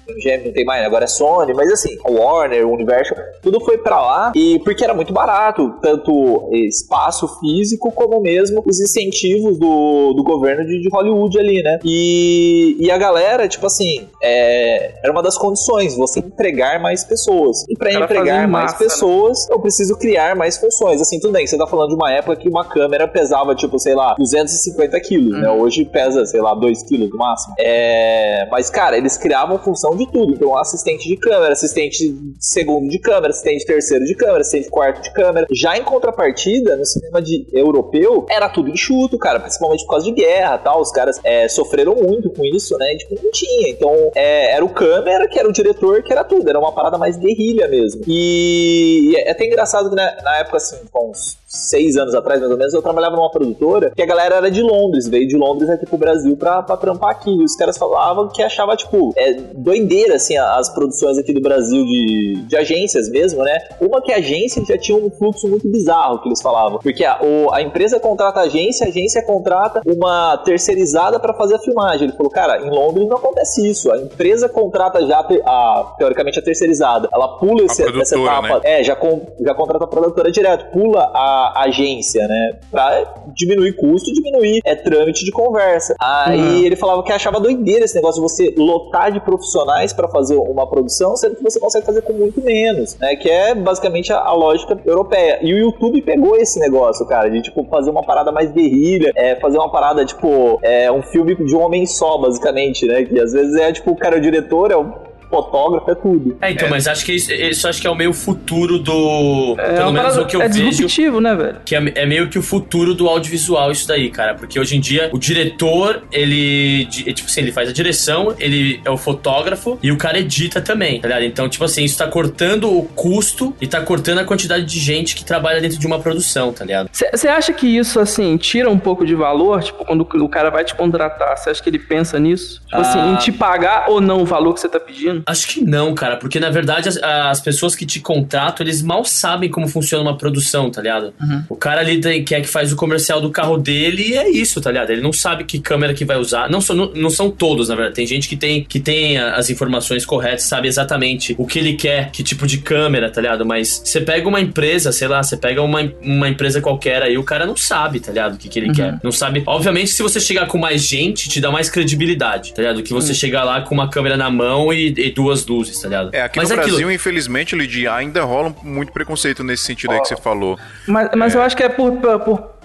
M G M não tem mais, agora é Sony, mas assim, Warner, Universal, tudo foi pra lá, e porque era muito barato, tanto espaço físico como mesmo os incentivos do, do governo de, de Hollywood ali, né? E, e a galera, tipo assim, é, era uma das condições, você empregar mais pessoas. E pra empregar mais pessoas, eu preciso criar mais funções. Assim, tudo bem, você tá falando de uma época que uma câmera pesava, tipo, sei lá, duzentos e cinquenta quilos, hum. né? Hoje pesa, sei lá, dois quilos no máximo. É, mas, cara, eles criavam função de tudo, então assistente de câmera, assistente segundo de câmera, assistente terceiro de câmera, assistente quarto de câmera. Já em contrapartida, no cinema de europeu era tudo enxuto, cara, principalmente por causa de guerra, tal, os caras é, sofreram muito com isso, né, e, tipo, não tinha, então é, era o câmera, que era o diretor, que era tudo, era uma parada mais guerrilha mesmo, e, e é até engraçado que na, na época, assim, com uns seis anos atrás, mais ou menos, eu trabalhava numa produtora que a galera era de Londres, veio de Londres aqui pro Brasil pra, pra trampar aqui, e os caras falavam que achava, tipo, é, doideira, assim, as produções aqui do Brasil de, de agências mesmo, né? Uma que a agência já tinha um fluxo muito bizarro, que eles falavam, porque a, o, a empresa contrata a agência, a agência contrata uma terceirizada pra fazer a filmagem. Ele falou, cara, em Londres não acontece isso, a empresa contrata já, a, teoricamente, a terceirizada, ela pula esse, essa etapa, né? é, já, com, já contrata a produtora direto, pula a agência, né, pra diminuir custo, diminuir é trâmite de conversa. Aí uhum. ele falava que achava doideira esse negócio de você lotar de profissionais pra fazer uma produção, sendo que você consegue fazer com muito menos, né, que é basicamente a, a lógica europeia. E o YouTube pegou esse negócio, cara, de, tipo, fazer uma parada mais guerrilha, é, fazer uma parada, tipo, é, um filme de um homem só, basicamente, né, que às vezes é, tipo, o cara, o diretor é o fotógrafo, é tudo. É, então, é. mas acho que isso, isso acho que é o meio futuro do... É, pelo menos o que eu é vejo... É disruptivo, né, velho? Que é, é meio que o futuro do audiovisual isso daí, cara. Porque hoje em dia, o diretor, ele... Tipo assim, ele faz a direção, ele é o fotógrafo e o cara edita também, tá ligado? Então, tipo assim, isso tá cortando o custo e tá cortando a quantidade de gente que trabalha dentro de uma produção, tá ligado? Você acha que isso, assim, tira um pouco de valor? Tipo, quando o cara vai te contratar, você acha que ele pensa nisso? Tipo ah. assim, em te pagar ou não o valor que você tá pedindo? Acho que não, cara, porque na verdade as, as pessoas que te contratam, eles mal sabem como funciona uma produção, tá ligado? Uhum. O cara ali tem, que é que faz o comercial do carro dele e é isso, tá ligado? Ele não sabe que câmera que vai usar, não, so, não, não são todos, na verdade, tem gente que tem, que tem as informações corretas, sabe exatamente o que ele quer, que tipo de câmera, tá ligado? Mas você pega uma empresa, sei lá, você pega uma, uma empresa qualquer aí, o cara não sabe, tá ligado? O que, que ele uhum. quer, não sabe. Obviamente, se você chegar com mais gente, te dá mais credibilidade, tá ligado? Que você uhum. chegar lá com uma câmera na mão e e duas luzes, tá ligado? É, aqui mas no Brasil, aquilo... infelizmente, Lidia, ainda rola muito preconceito nesse sentido oh. aí que você falou. Mas, mas é. eu acho que é por... por...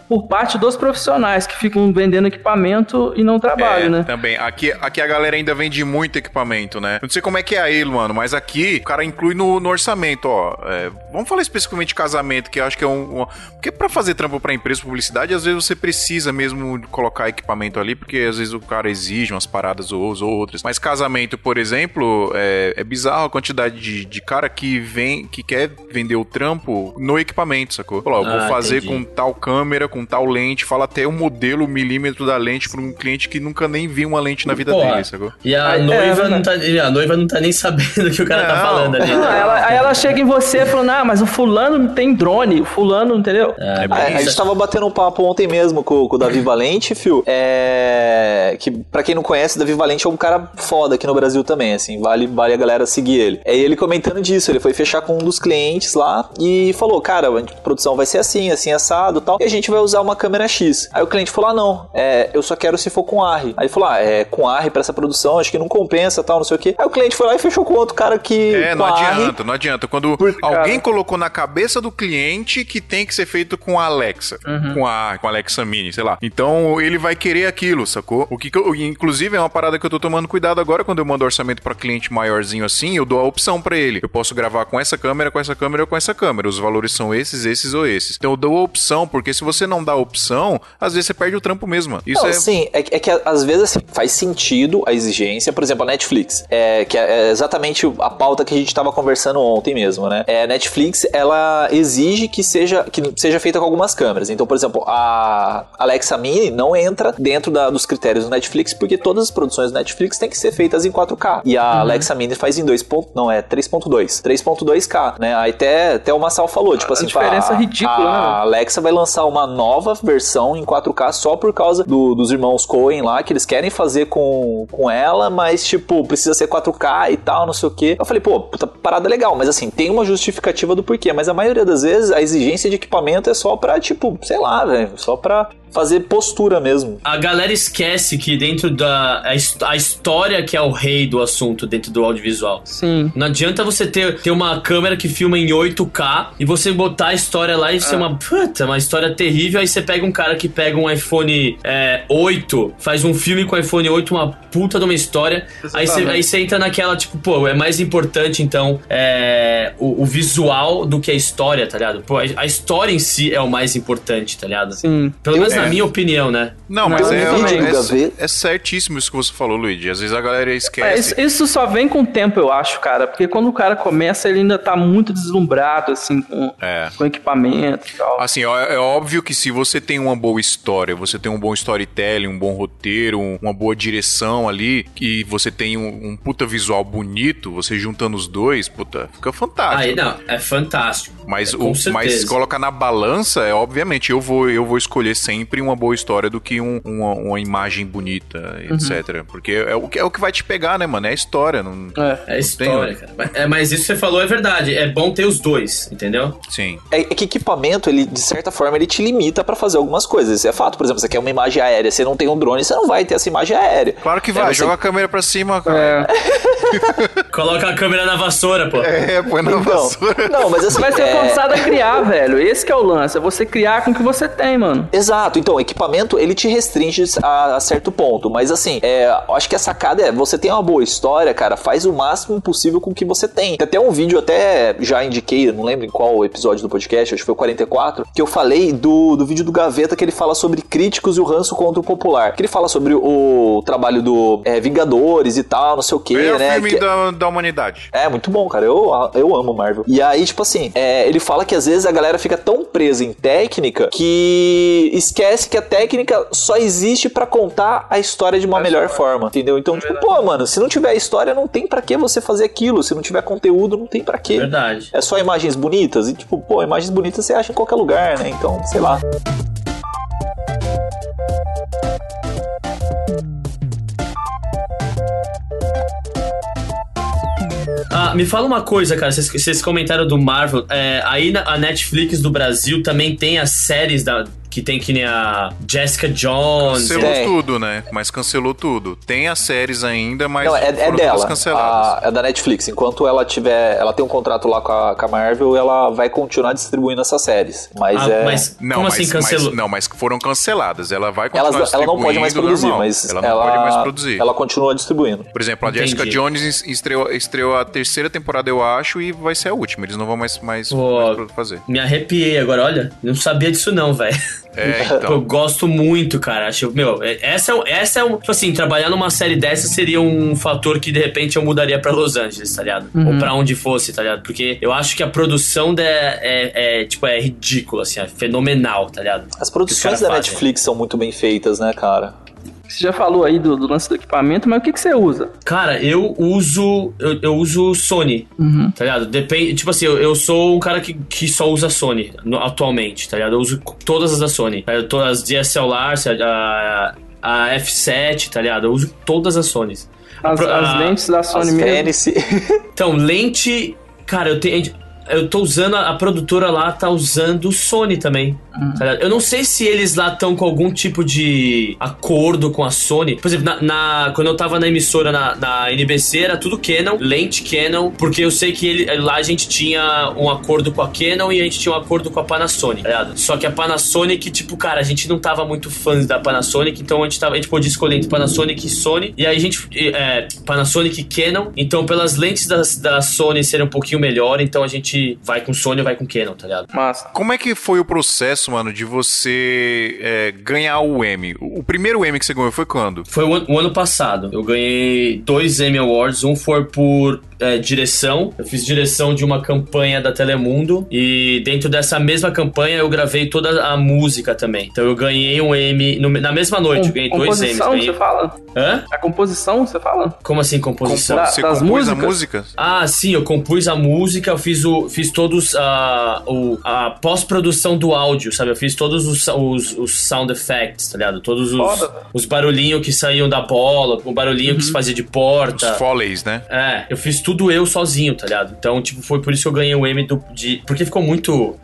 por parte dos profissionais que ficam vendendo equipamento e não trabalham, é, né? Também. Aqui, aqui a galera ainda vende muito equipamento, né? Não sei como é que é aí, mano, mas aqui o cara inclui no, no orçamento, ó. É, vamos falar especificamente de casamento, que eu acho que é um... um porque pra fazer trampo pra empresa, publicidade, às vezes você precisa mesmo colocar equipamento ali, porque às vezes o cara exige umas paradas ou, ou outras. Mas casamento, por exemplo, é, é bizarro a quantidade de, de cara que vem, que quer vender o trampo no equipamento, sacou? Olha, eu vou ah, fazer entendi. com tal câmera, com com tal lente, fala até o modelo, o milímetro da lente pra um cliente que nunca nem viu uma lente na vida Porra. dele, sacou? E a, é, noiva é, não tá, a noiva não tá nem sabendo o que o cara não. tá falando ali. Não, ela, aí ela chega em você e falando, ah, mas o fulano tem drone, o fulano, entendeu? É, é, a gente tava batendo um papo ontem mesmo com, com o Davi Valente, Fio, é, que pra quem não conhece, Davi Valente é um cara foda aqui no Brasil também, assim, vale, vale a galera seguir ele. É ele comentando disso, ele foi fechar com um dos clientes lá e falou, cara, a produção vai ser assim, assim, assado e tal, e a gente vai usar uma câmera X. Aí o cliente falou, ah, não, é, eu só quero se for com A R R. Aí ele falou, ah, é, com A R R pra essa produção, acho que não compensa, tal, não sei o quê. Aí o cliente foi lá e fechou com outro cara que... É, não adianta, não adianta. Quando Por... alguém cara. colocou na cabeça do cliente que tem que ser feito com a Alexa, uhum. com a com a Alexa Mini, sei lá. Então, ele vai querer aquilo, sacou? O que, que eu, inclusive, é uma parada que eu tô tomando cuidado agora, quando eu mando orçamento pra cliente maiorzinho assim, eu dou a opção pra ele. Eu posso gravar com essa câmera, com essa câmera ou com essa câmera. Os valores são esses, esses ou esses. Então, eu dou a opção, porque se você não não dá opção, às vezes você perde o trampo mesmo. Isso não, é... Sim, é, é que às vezes assim, faz sentido a exigência, por exemplo, a Netflix, é, que é exatamente a pauta que a gente estava conversando ontem mesmo, né? É, a Netflix, ela exige que seja, que seja feita com algumas câmeras. Então, por exemplo, a Alexa Mini não entra dentro da, dos critérios do Netflix, porque todas as produções do Netflix têm que ser feitas em quatro K. E a uhum. Alexa Mini faz em dois ponto, não, é três ponto dois. três ponto dois K, né? Aí até, até o Massal falou, tipo assim, a diferença a, é ridícula, a, né? A Alexa vai lançar uma nova versão em quatro K só por causa do, dos irmãos Coen lá, que eles querem fazer com, com ela, mas tipo, precisa ser quatro K e tal, não sei o quê. Eu falei, pô, puta parada legal, mas assim, tem uma justificativa do porquê, mas a maioria das vezes a exigência de equipamento é só pra, tipo, sei lá, velho, só pra fazer postura mesmo. A galera esquece que dentro da... A, a história que é o rei do assunto dentro do audiovisual. Sim. Não adianta você ter, ter uma câmera que filma em oito K e você botar a história lá e ser ah. uma... Puta, uma história terrível. Aí você pega um cara que pega um iPhone é, oito, faz um filme com o iPhone oito, uma puta de uma história. Aí você, aí você entra naquela, tipo, pô, é mais importante, então, é, o, o visual do que a história, tá ligado? Pô, a, a história em si é o mais importante, tá ligado? Sim. Pelo menos na minha opinião, né? Não, mas é, é, é certíssimo isso que você falou, Luigi. Às vezes a galera esquece. É, isso só vem com o tempo, eu acho, cara. Porque quando o cara começa, ele ainda tá muito deslumbrado, assim, com, é. com equipamento e tal. Assim, é, é óbvio que se você tem uma boa história, você tem um bom storytelling, um bom roteiro, uma boa direção ali, e você tem um, um puta visual bonito, você juntando os dois, puta, fica fantástico. Aí não, é fantástico. Mas, é, o, mas colocar na balança, é obviamente, eu vou, eu vou escolher sempre uma boa história do que um, uma, uma imagem bonita, etcétera. Uhum. Porque é o, que, é o que vai te pegar, né, mano? É a história. Não, é, é não história, tem... cara. É, mas isso que você falou é verdade. É bom ter os dois, entendeu? Sim. É, é que equipamento, ele, de certa forma, ele te limita pra fazer algumas coisas. Isso é fato. Por exemplo, você quer uma imagem aérea, você não tem um drone, você não vai ter essa imagem aérea. Claro que vai. É, você... Joga a câmera pra cima, cara. É. Coloca a câmera na vassoura, pô. É, põe na então, vassoura. Não, mas você vai ser forçado a criar, velho. Esse que é o lance. É você criar com o que você tem, mano. Exato. Então, equipamento, ele te restringe a, a certo ponto, mas assim, é, acho que a sacada é, você tem uma boa história, cara, faz o máximo possível com o que você tem. Tem até um vídeo, até já indiquei, não lembro em qual episódio do podcast, acho que foi o quarenta e quatro, que eu falei do, do vídeo do Gaveta, que ele fala sobre críticos e o ranço contra o popular, que ele fala sobre o, o trabalho do é, Vingadores e tal, não sei o que, é né? É o filme que, da, da humanidade. É, muito bom, cara, eu, eu amo Marvel. E aí, tipo assim, é, ele fala que às vezes a galera fica tão presa em técnica que esquece que a técnica só existe pra contar a história de uma é melhor forma, entendeu? Então, é tipo, pô, mano, se não tiver história, não tem pra que você fazer aquilo. Se não tiver conteúdo, não tem pra que. É verdade. É só imagens bonitas. E, tipo, pô, imagens bonitas você acha em qualquer lugar, né? Então, sei lá. Ah, me fala uma coisa, cara, vocês, vocês comentaram do Marvel, é, aí na, a Netflix do Brasil também tem as séries da, que tem que nem a Jessica Jones. Cancelou é. tudo, né? Mas cancelou tudo. Tem as séries ainda, mas não, é, foram é dela, canceladas. A, é da Netflix. Enquanto ela tiver, ela tem um contrato lá com a, com a Marvel, ela vai continuar distribuindo essas séries. Mas ah, é... Mas, não, como mas, assim cancelou? Mas, não, mas foram canceladas. Ela vai continuar Elas, distribuindo. Ela não pode mais produzir, mas ela não ela, pode mais produzir. Ela continua distribuindo. Por exemplo, a Entendi. Jessica Jones estreou, estreou a terceira temporada, eu acho, e vai ser a última. Eles não vão mais, mais, oh, mais fazer. Me arrepiei agora, olha. Não sabia disso não, velho. É, então. Eu gosto muito, cara. Acho, meu, essa é, essa é um. Tipo assim, trabalhar numa série dessa seria um fator que de repente eu mudaria pra Los Angeles, tá ligado? Uhum. Ou pra onde fosse, tá ligado? Porque eu acho que a produção de, é, é, tipo, é ridícula, assim, é fenomenal, tá ligado? As produções da fazem. Netflix são muito bem feitas, né, cara? Você já falou aí do, do lance do equipamento, mas o que, que você usa? Cara, eu uso eu, eu uso Sony, uhum. tá ligado? Depende, tipo assim, eu, eu sou um cara que, que só usa Sony no, atualmente, tá ligado? Eu uso todas as da Sony, tá ligado? Todas as D S L R, a, a F sete, tá ligado? Eu uso todas as Sonys. As, a, as lentes da Sony mesmo. Então, lente, cara, eu tenho... Eu tô usando, a, a produtora lá tá usando o Sony também. Uhum. Tá ligado? Eu não sei se eles lá estão com algum tipo de acordo com a Sony. Por exemplo, na, na, quando eu tava na emissora, na, na N B C, era tudo Canon, lente Canon, porque eu sei que ele, lá a gente tinha um acordo com a Canon e a gente tinha um acordo com a Panasonic, tá ligado? Só que a Panasonic, tipo, cara, a gente não tava muito fã da Panasonic, então a gente, tava, a gente podia escolher entre Panasonic e Sony, e aí a gente, é, Panasonic e Canon, então pelas lentes da, da Sony serem um pouquinho melhor, então a gente vai com Sony ou vai com Canon, tá ligado? Mas como é que foi o processo processo, mano, de você é, ganhar o Emmy. O primeiro Emmy que você ganhou foi quando? Foi o, o ano passado. Eu ganhei dois Emmy Awards. Um foi por é, direção. Eu fiz direção de uma campanha da Telemundo. E dentro dessa mesma campanha, eu gravei toda a música também. Então eu ganhei um Emmy no, na mesma noite. Com, eu ganhei dois Emmys. Composição, você fala? Hã? A composição, você fala? Como assim composição? Compo- da, você das compôs músicas? A música? Ah, sim. Eu compus a música. Eu fiz, o, fiz todos a, o, a pós-produção do áudio, sabe? Eu fiz todos os, os, os sound effects, tá ligado? Todos os, os barulhinhos que saíam da bola, o barulhinho uhum. que se fazia de porta. Os foleys, né? É, eu fiz tudo eu sozinho, tá ligado? Então, tipo, foi por isso que eu ganhei o Emmy do, de... Porque ficou muito...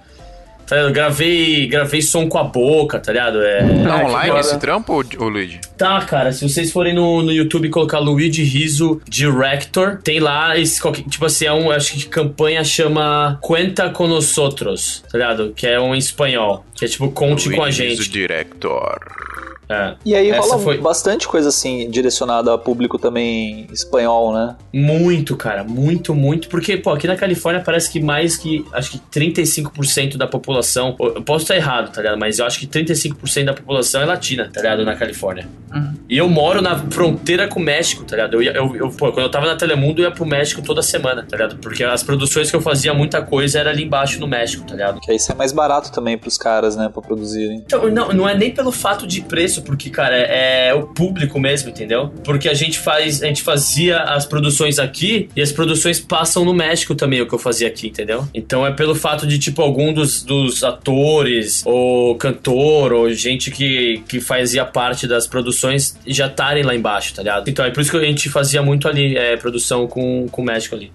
Tá ligado? Gravei, gravei som com a boca, tá ligado? É... Tá online esse trampo, ô Luigi? Tá, cara. Se vocês forem no, no YouTube colocar Luigi Rizzo Director, tem lá esse... Tipo assim, é um... Acho que campanha chama Cuenta con nosotros, tá ligado? Que é um em espanhol. Que é tipo, conte Luigi com a gente. Rizzo Director... É. E aí rola foi... bastante coisa assim direcionada a público também espanhol, né? Muito, cara, muito, muito, porque pô, aqui na Califórnia parece que mais que, acho que trinta e cinco por cento da população, eu posso estar errado, tá ligado? Mas eu acho que trinta e cinco por cento da população é latina, tá ligado? Na Califórnia. Uhum. E eu moro na fronteira com o México, tá ligado? Eu, ia, eu, eu pô, quando eu tava na Telemundo, eu ia pro México toda semana, tá ligado? Porque as produções que eu fazia, muita coisa era ali embaixo no México, tá ligado? Que aí isso é mais barato também pros caras, né? Pra produzirem. Então, não, não é nem pelo fato de preço, porque, cara, é o público mesmo, entendeu? Porque a gente faz, a gente fazia as produções aqui e as produções passam no México também, o que eu fazia aqui, entendeu? Então é pelo fato de, tipo, algum dos, dos atores ou cantor ou gente que, que fazia parte das produções já estarem lá embaixo, tá ligado? Então é por isso que a gente fazia muito ali, é, produção com, com o México ali.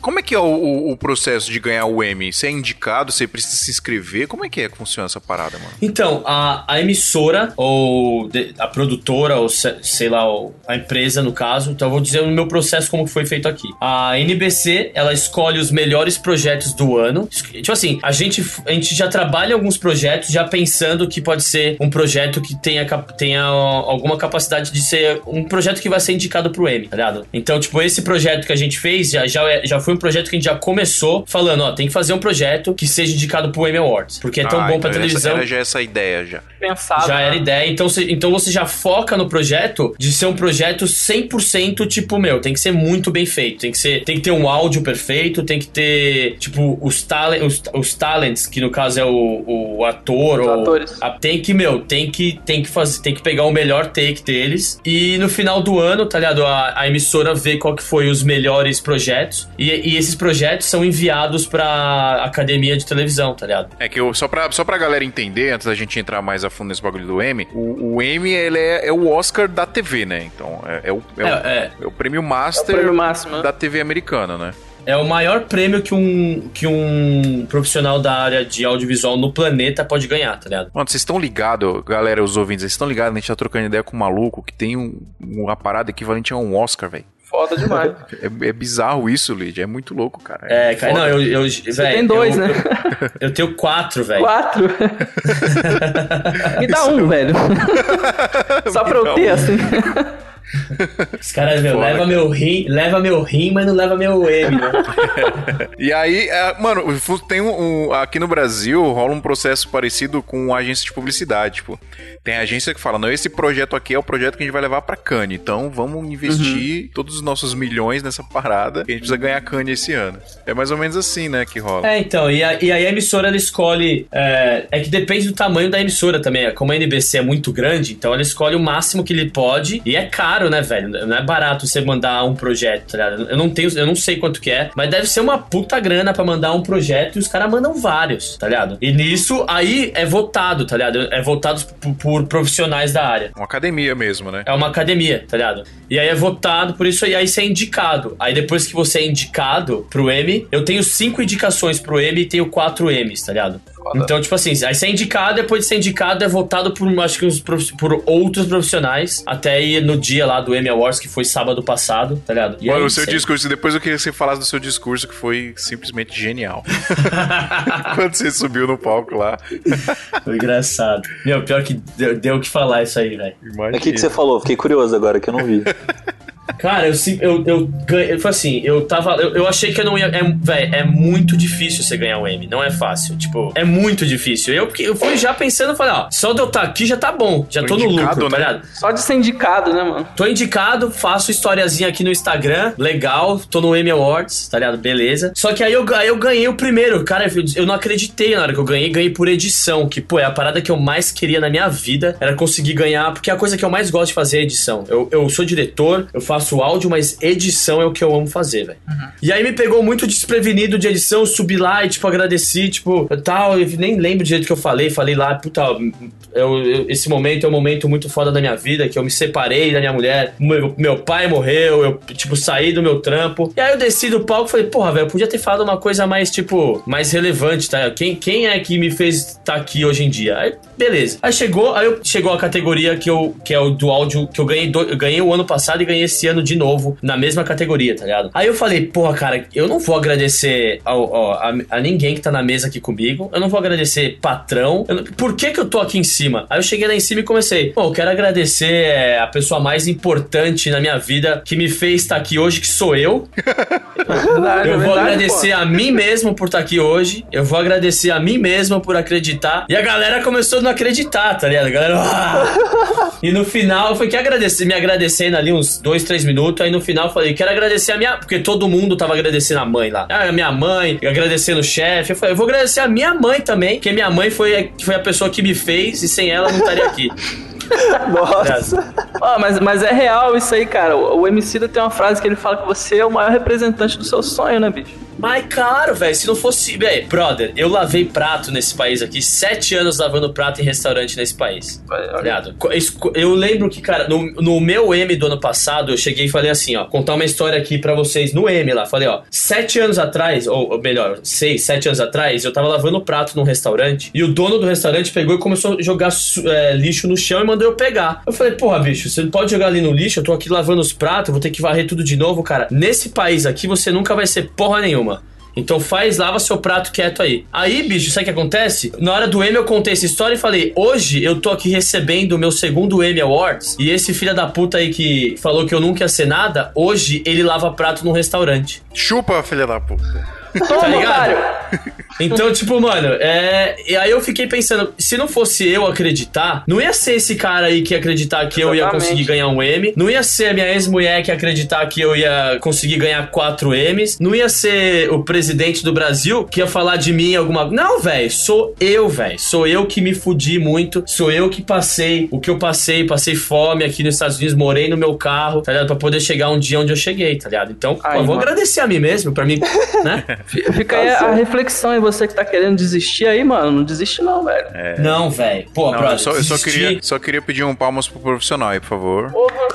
Como é que é o, o, o processo de ganhar o Emmy? Você é indicado? Você precisa se inscrever? Como é que é que funciona essa parada, mano? Então, a, a emissora, ou de, a produtora, ou se, sei lá, ou a empresa, no caso. Então, eu vou dizer o meu processo, como foi feito aqui. A N B C, ela escolhe os melhores projetos do ano. Tipo assim, a gente, a gente já trabalha alguns projetos, já pensando que pode ser um projeto que tenha, tenha alguma capacidade de ser um projeto que vai ser indicado pro Emmy, tá ligado? Então, tipo, esse projeto que a gente fez, já, já, já foi um projeto que a gente já começou falando, ó, tem que fazer um projeto que seja indicado pro Emmy Awards, porque é tão ah, bom então pra televisão. Essa, era já essa ideia, já. Pensado, já né? Era ideia, então, se, então você já foca no projeto de ser um projeto cem por cento tipo, meu, tem que ser muito bem feito, tem que ser, tem que ter um áudio perfeito, tem que ter, tipo, os, talen, os, os talents, que no caso é o, o ator, os ou... Atores. A, tem que, meu, tem que, tem que fazer, tem que pegar o melhor take deles, e no final do ano, tá ligado, a, a emissora vê qual que foi os melhores projetos, e E esses projetos são enviados pra academia de televisão, tá ligado? É que eu, só pra, só pra galera entender, antes da gente entrar mais a fundo nesse bagulho do Emmy, o, o Emmy, ele é, é o Oscar da T V, né? Então, é, é, o, é, é, o, é. é o prêmio master é o prêmio máximo, né? Da T V americana, né? É o maior prêmio que um, que um profissional da área de audiovisual no planeta pode ganhar, tá ligado? Mano, vocês estão ligados, galera, os ouvintes, vocês estão ligados, a gente tá trocando ideia com um maluco que tem um, uma parada equivalente a um Oscar, velho. Foda demais. É, é bizarro isso, Lid. É muito louco, cara. É, é cara. Foda. Não, eu... eu Você véio, tem dois, eu, né? Eu, eu tenho quatro, velho. Quatro? Me dá isso um, é... velho. Só Me pra eu ter, um. assim. Os caras, meu, Fora, leva cara. meu rim, leva meu rim, mas não leva meu M, né? E aí, mano, tem um, um, aqui no Brasil rola um processo parecido com agência de publicidade, tipo, tem agência que fala, não, esse projeto aqui é o projeto que a gente vai levar pra Cannes, então vamos investir uhum. todos os nossos milhões nessa parada, que a gente precisa ganhar Cannes esse ano. É mais ou menos assim, né, que rola. É, então, e, a, e aí a emissora, ela escolhe, é, é que depende do tamanho da emissora também, como a N B C é muito grande, então ela escolhe o máximo que ele pode, e é caro, né, velho? Não é barato você mandar um projeto, tá ligado? Eu não tenho, eu não sei quanto que é, mas deve ser uma puta grana pra mandar um projeto e os caras mandam vários, tá ligado? E nisso, aí é votado, tá ligado? É votado por, por profissionais da área. Uma academia mesmo, né? É uma academia, tá ligado? E aí é votado por isso, e aí você é indicado. Aí depois que você é indicado pro Emmy, eu tenho cinco indicações pro Emmy e tenho quatro Emmys, tá ligado? Então, tipo assim, aí você é indicado, depois de ser indicado, é votado por, acho que uns prof... por outros profissionais, até aí no dia lá do Emmy Awards, que foi sábado passado, tá ligado? E Mano, o seu sei. discurso, depois eu queria que você falasse do seu discurso, que foi simplesmente genial. Quando você subiu no palco lá. Foi engraçado. Meu, pior que deu o que falar isso aí, velho. O que, que você falou? Fiquei curioso agora, que eu não vi. Cara, eu, eu, eu ganhei. Foi assim, eu tava. Eu, eu achei que eu não ia. É, véi, é muito difícil você ganhar um Emmy. Não é fácil. Tipo, é muito difícil. Eu, eu fui já pensando, falei, ó, só de eu estar aqui já tá bom. Já tô, tô no lucro, né? Tá ligado? Só de ser indicado, né, mano? Tô indicado, faço historiazinha aqui no Instagram. Legal, tô no Emmy Awards, tá ligado? Beleza. Só que aí eu, aí eu ganhei o primeiro. Cara, eu, eu não acreditei na hora que eu ganhei. Ganhei por edição, que, pô, é a parada que eu mais queria na minha vida. Era conseguir ganhar, porque é a coisa que eu mais gosto de fazer é edição. Eu, eu sou diretor, eu faço faço áudio, mas edição é o que eu amo fazer, velho. Uhum. E aí me pegou muito desprevenido de edição, subi lá e, tipo, agradeci, tipo, tal, eu nem lembro do jeito que eu falei, falei lá, puta, eu, eu, esse momento é um momento muito foda da minha vida, que eu me separei da minha mulher, meu, meu pai morreu, eu, tipo, saí do meu trampo. E aí eu desci do palco e falei, porra, velho, eu podia ter falado uma coisa mais, tipo, mais relevante, tá? Quem, quem é que me fez estar aqui hoje em dia? Aí, beleza. Aí chegou, aí eu, chegou a categoria que, eu, que é o do áudio, que eu ganhei, do, eu ganhei o ano passado e ganhei esse ano de novo, na mesma categoria, tá ligado? Aí eu falei, porra, cara, eu não vou agradecer ao, ao, a, a ninguém que tá na mesa aqui comigo, eu não vou agradecer patrão, eu não, por que que eu tô aqui em cima? Aí eu cheguei lá em cima e comecei, pô, eu quero agradecer é, a pessoa mais importante na minha vida, que me fez estar aqui hoje, que sou eu. Verdade, eu vou verdade, agradecer pô. a mim mesmo por estar aqui hoje, eu vou agradecer a mim mesmo por acreditar, e a galera começou a não acreditar, tá ligado? A galera, ah! E no final, foi que agradecer, me agradecendo ali uns dois, três minutos, aí no final eu falei, quero agradecer a minha, porque todo mundo tava agradecendo a mãe lá, a minha mãe, agradecendo o chefe, eu falei, eu vou agradecer a minha mãe também, porque minha mãe foi a, foi a pessoa que me fez e sem ela eu não estaria aqui. Nossa. Oh, mas, mas é real isso aí, cara. O, o Emicida tem uma frase que ele fala que você é o maior representante do seu sonho, né, bicho? Mas claro, velho, se não fosse... Véi, brother, eu lavei prato nesse país aqui, sete anos lavando prato em restaurante nesse país. Olhado. Eu lembro que, cara, no, no meu Emmy do ano passado, eu cheguei e falei assim, ó, contar uma história aqui pra vocês no Emmy lá. Falei, ó, sete anos atrás, ou, ou melhor, seis, sete anos atrás, eu tava lavando prato num restaurante e o dono do restaurante pegou e começou a jogar é, lixo no chão e mandou eu pegar. Eu falei, porra, bicho, você não pode jogar ali no lixo, eu tô aqui lavando os pratos, vou ter que varrer tudo de novo, cara. Nesse país aqui, você nunca vai ser porra nenhuma. Então faz, lava seu prato quieto aí. Aí, bicho, sabe o que acontece? Na hora do Emmy eu contei essa história e falei, hoje eu tô aqui recebendo o meu segundo Emmy Awards e esse filho da puta aí que falou que eu nunca ia ser nada, hoje ele lava prato num restaurante. Chupa, filha da puta. Toma, tá ligado? Então, tipo, mano, é... E aí eu fiquei pensando, se não fosse eu acreditar, não ia ser esse cara aí que ia acreditar que Exatamente. eu ia conseguir ganhar um Emmy, não ia ser a minha ex-mulher que ia acreditar que eu ia conseguir ganhar quatro Emmys, não ia ser o presidente do Brasil que ia falar de mim alguma... Não, velho, sou eu, velho. Sou eu que me fudi muito, sou eu que passei o que eu passei, passei fome aqui nos Estados Unidos, morei no meu carro, tá ligado? Pra poder chegar um dia onde eu cheguei, tá ligado? Então, Ai, pô, eu vou agradecer a mim mesmo, pra mim, né? Fica aí a reflexão, e você que tá querendo desistir aí, mano, não desiste não, velho. É. Não, velho. Pô, não, brother, eu, só, eu só, queria, só queria pedir um palmas pro profissional aí, por favor. Porra.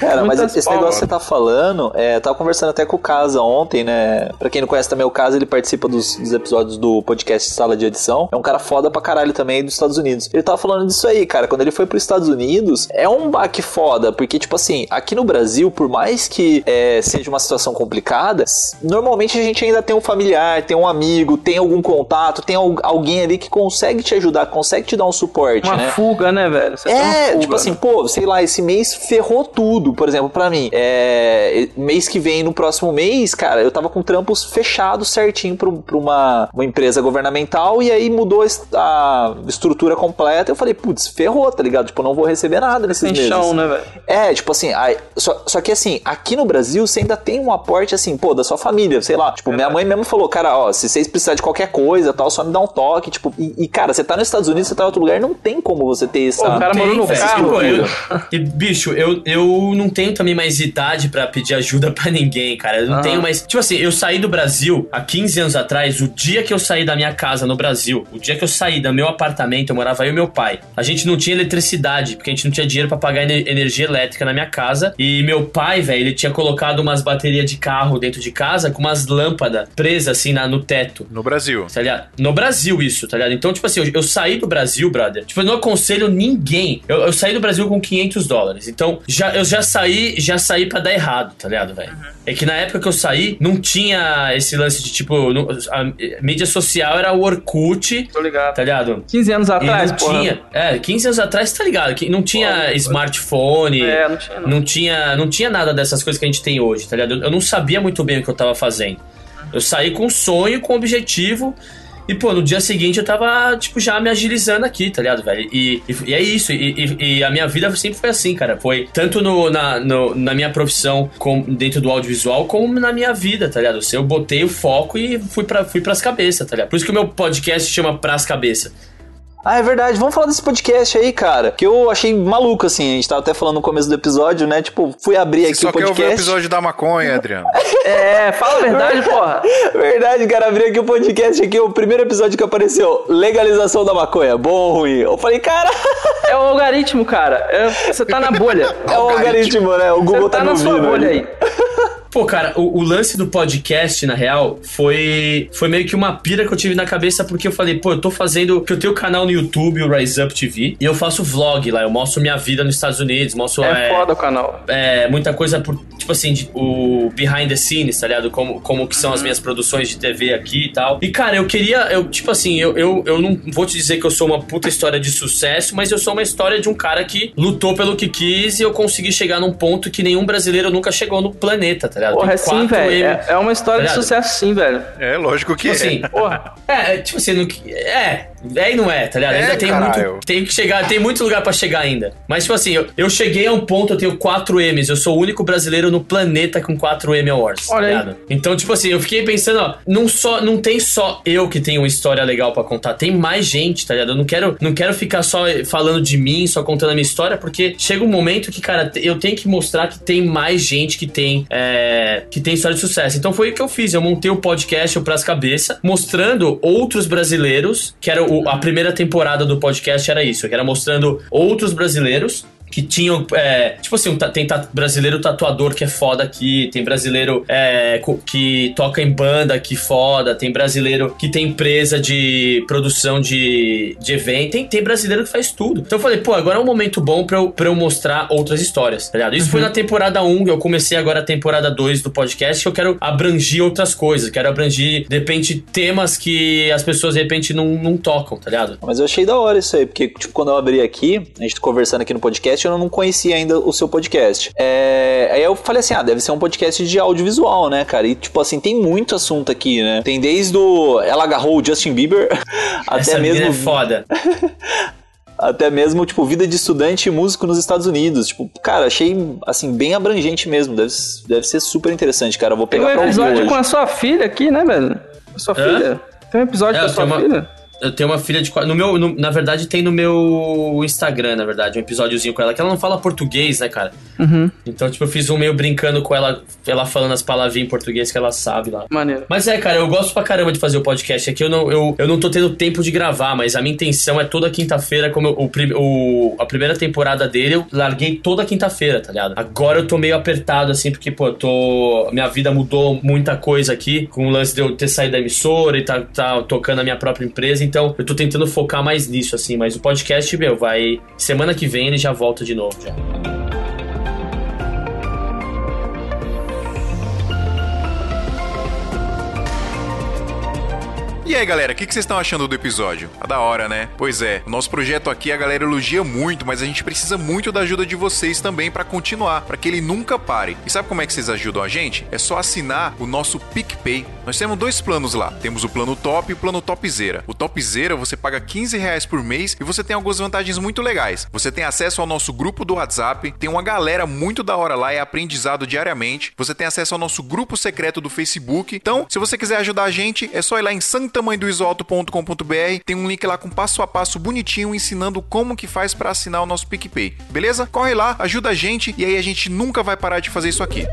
Cara, mas esse negócio que você tá falando, é, eu tava conversando até com o Casa ontem, né? Pra quem não conhece também o Casa, ele participa dos, dos episódios do podcast Sala de Edição. É um cara foda pra caralho também dos Estados Unidos. Ele tava falando disso aí, cara. Quando ele foi pros Estados Unidos, é um baque foda, porque, tipo assim, aqui no Brasil, por mais que é, seja uma situação complicada, normalmente a gente ainda tem um familiar, tem um amigo, tem algum contato, tem alguém ali que consegue te ajudar, consegue te dar um suporte, uma né? fuga, né, velho? Você é, fuga, tipo assim, né? Pô, sei lá, esse mês ferrou tudo, por exemplo, pra mim é, mês que vem, no próximo mês, cara, eu tava com trampos fechados certinho pra, pra uma, uma empresa governamental, e aí mudou a estrutura completa, eu falei, putz, ferrou, tá ligado? Tipo, não vou receber nada nesses meses. Chão, né, velho? É, tipo assim, aí, só, só que assim, aqui no Brasil, você ainda tem um aporte assim, pô, da sua família, sei lá, tipo, é minha mãe mesmo falou, cara, ó, se vocês precisarem de qualquer coisa, tal, só me dá um toque, tipo, e, e cara, você tá nos Estados Unidos, você tá em outro lugar, não tem como você ter essa... Pô, o cara morou no carro, eu, e, bicho, eu, eu Eu não tenho também mais idade pra pedir ajuda pra ninguém, cara. Eu não ah. tenho mais... Tipo assim, eu saí do Brasil há quinze anos atrás, o dia que eu saí da minha casa no Brasil, o dia que eu saí do meu apartamento, eu morava aí o meu pai. A gente não tinha eletricidade, porque a gente não tinha dinheiro pra pagar energia elétrica na minha casa. E meu pai, velho, ele tinha colocado umas baterias de carro dentro de casa com umas lâmpadas presas, assim, na, no teto. No Brasil. Tá ligado? No Brasil, isso, tá ligado? Então, tipo assim, eu, eu saí do Brasil, brother. Tipo, eu não aconselho ninguém. Eu, eu saí do Brasil com quinhentos dólares. Então, já já, eu já saí, já saí pra dar errado, tá ligado, velho? Uhum. É que na época que eu saí, não tinha esse lance de, tipo, não, a, a mídia social era o Orkut. Tô ligado. Tá ligado? quinze anos atrás, não porra. Tinha, é, quinze anos atrás, tá ligado? Não tinha porra, smartphone. Porra. É, não tinha, não. Não tinha, não tinha nada dessas coisas que a gente tem hoje, tá ligado? Eu, eu não sabia muito bem o que eu tava fazendo. Uhum. Eu saí com sonho, com objetivo. E, pô, no dia seguinte eu tava, tipo, já me agilizando aqui, tá ligado, velho? E, e, e é isso, e, e, e a minha vida sempre foi assim, cara. Foi tanto no, na, no, na minha profissão com, dentro do audiovisual, como na minha vida, tá ligado? Eu botei o foco e fui, pra, fui pras cabeças, tá ligado? Por isso que o meu podcast chama Pras Cabeças. Ah, é verdade, vamos falar desse podcast aí, cara, que eu achei maluco, assim, a gente tava até falando no começo do episódio, né, tipo, fui abrir aqui o podcast... Só que eu vi o episódio da maconha, Adriano. É, fala a verdade, porra. Verdade, cara, abri aqui o podcast, aqui o primeiro episódio que apareceu, legalização da maconha, bom ou ruim? Eu falei, cara... É o algoritmo, cara, é, você tá na bolha. É o algoritmo, né, o Google tá, tá me ouvindo. Você tá na sua bolha aí. Pô, cara, o, o lance do podcast, na real, foi, foi meio que uma pira que eu tive na cabeça, porque eu falei, pô, eu tô fazendo... que eu tenho canal no YouTube, o Rise Up T V, e eu faço vlog lá, eu mostro minha vida nos Estados Unidos, mostro... É, é foda o canal. É, muita coisa, por, tipo assim, de, o behind the scenes, tá ligado? Como, como que são as minhas produções de T V aqui e tal. E, cara, eu queria... Eu, tipo assim, eu, eu, eu não vou te dizer que eu sou uma puta história de sucesso, mas eu sou uma história de um cara que lutou pelo que quis e eu consegui chegar num ponto que nenhum brasileiro nunca chegou no planeta, tá ligado? Porra, é sim, velho. É, é uma história tá de sucesso, sim, velho. É, lógico que tipo é. Assim, porra. É, tipo assim, não, é, é e não é, tá ligado? É, ainda tem muito, tem que chegar, tem muito lugar pra chegar ainda. Mas, tipo assim, eu, eu cheguei a um ponto, eu tenho quatro M's, eu sou o único brasileiro no planeta com quatro Emmy Awards, olha tá ligado? Aí. Então, tipo assim, eu fiquei pensando, ó, não, só, não tem só eu que tenho uma história legal pra contar, tem mais gente, tá ligado? Eu não quero, não quero ficar só falando de mim, só contando a minha história, porque chega um momento que, cara, eu tenho que mostrar que tem mais gente que tem, é, que tem história de sucesso. Então foi o que eu fiz. Eu montei o podcast o Pras Cabeça, mostrando outros brasileiros, que era o, a primeira temporada do podcast era isso, que era mostrando outros brasileiros que tinham, é, tipo assim, tem brasileiro tatuador que é foda aqui, tem brasileiro é, que toca em banda que foda, tem brasileiro que tem empresa de produção de, de evento, tem, tem brasileiro que faz tudo. Então eu falei, pô, agora é um momento bom pra eu, pra eu mostrar outras histórias, tá ligado? Isso uhum. foi na temporada um, eu comecei agora a temporada dois do podcast, que eu quero abrangir outras coisas, quero abrangir, de repente, temas que as pessoas, de repente, não, não tocam, tá ligado? Mas eu achei da hora isso aí, porque, tipo, quando eu abri aqui, a gente conversando aqui no podcast, eu não conhecia ainda o seu podcast. É... Aí eu falei assim, ah, deve ser um podcast de audiovisual, né, cara? E, tipo assim, tem muito assunto aqui, né? Tem desde o... Ela agarrou o Justin Bieber até mesmo... é foda. Até mesmo, tipo, vida de estudante e músico nos Estados Unidos. Tipo, cara, achei, assim, bem abrangente mesmo. Deve, deve ser super interessante, cara. Eu vou pegar pra ouvir hoje. Tem um episódio com a sua filha aqui, né, velho? A sua Hã? filha. Tem um episódio é, com a sua uma... filha? Eu tenho uma filha de... No meu, no, na verdade, tem no meu Instagram, na verdade, um episódiozinho com ela, que ela não fala português, né, cara? Uhum. Então, tipo, eu fiz um meio brincando com ela, ela falando as palavrinhas em português que ela sabe lá. Maneiro. Mas é, cara, eu gosto pra caramba de fazer o podcast aqui. Eu não, eu, eu não tô tendo tempo de gravar, mas a minha intenção é toda quinta-feira, como eu, o, o, a primeira temporada dele, eu larguei toda quinta-feira, tá ligado? Agora eu tô meio apertado, assim, porque, pô, eu tô... Minha vida mudou muita coisa aqui, com o lance de eu ter saído da emissora e tá, tá tocando a minha própria empresa, então eu tô tentando focar mais nisso, assim, mas o podcast, meu, vai... Semana que vem ele já volta de novo, já. E aí, galera, o que, que vocês estão achando do episódio? Tá da hora, né? Pois é, o nosso projeto aqui a galera elogia muito, mas a gente precisa muito da ajuda de vocês também pra continuar, pra que ele nunca pare. E sabe como é que vocês ajudam a gente? É só assinar o nosso PicPay. Nós temos dois planos lá. Temos o plano top e o plano topzera. O topzera você paga quinze reais por mês e você tem algumas vantagens muito legais. Você tem acesso ao nosso grupo do WhatsApp, tem uma galera muito da hora lá, é aprendizado diariamente. Você tem acesso ao nosso grupo secreto do Facebook. Então, se você quiser ajudar a gente, é só ir lá em Santa tamanho do visualto ponto com ponto b r, tem um link lá com passo a passo bonitinho ensinando como que faz para assinar o nosso PicPay, beleza? Corre lá, ajuda a gente e aí a gente nunca vai parar de fazer isso aqui.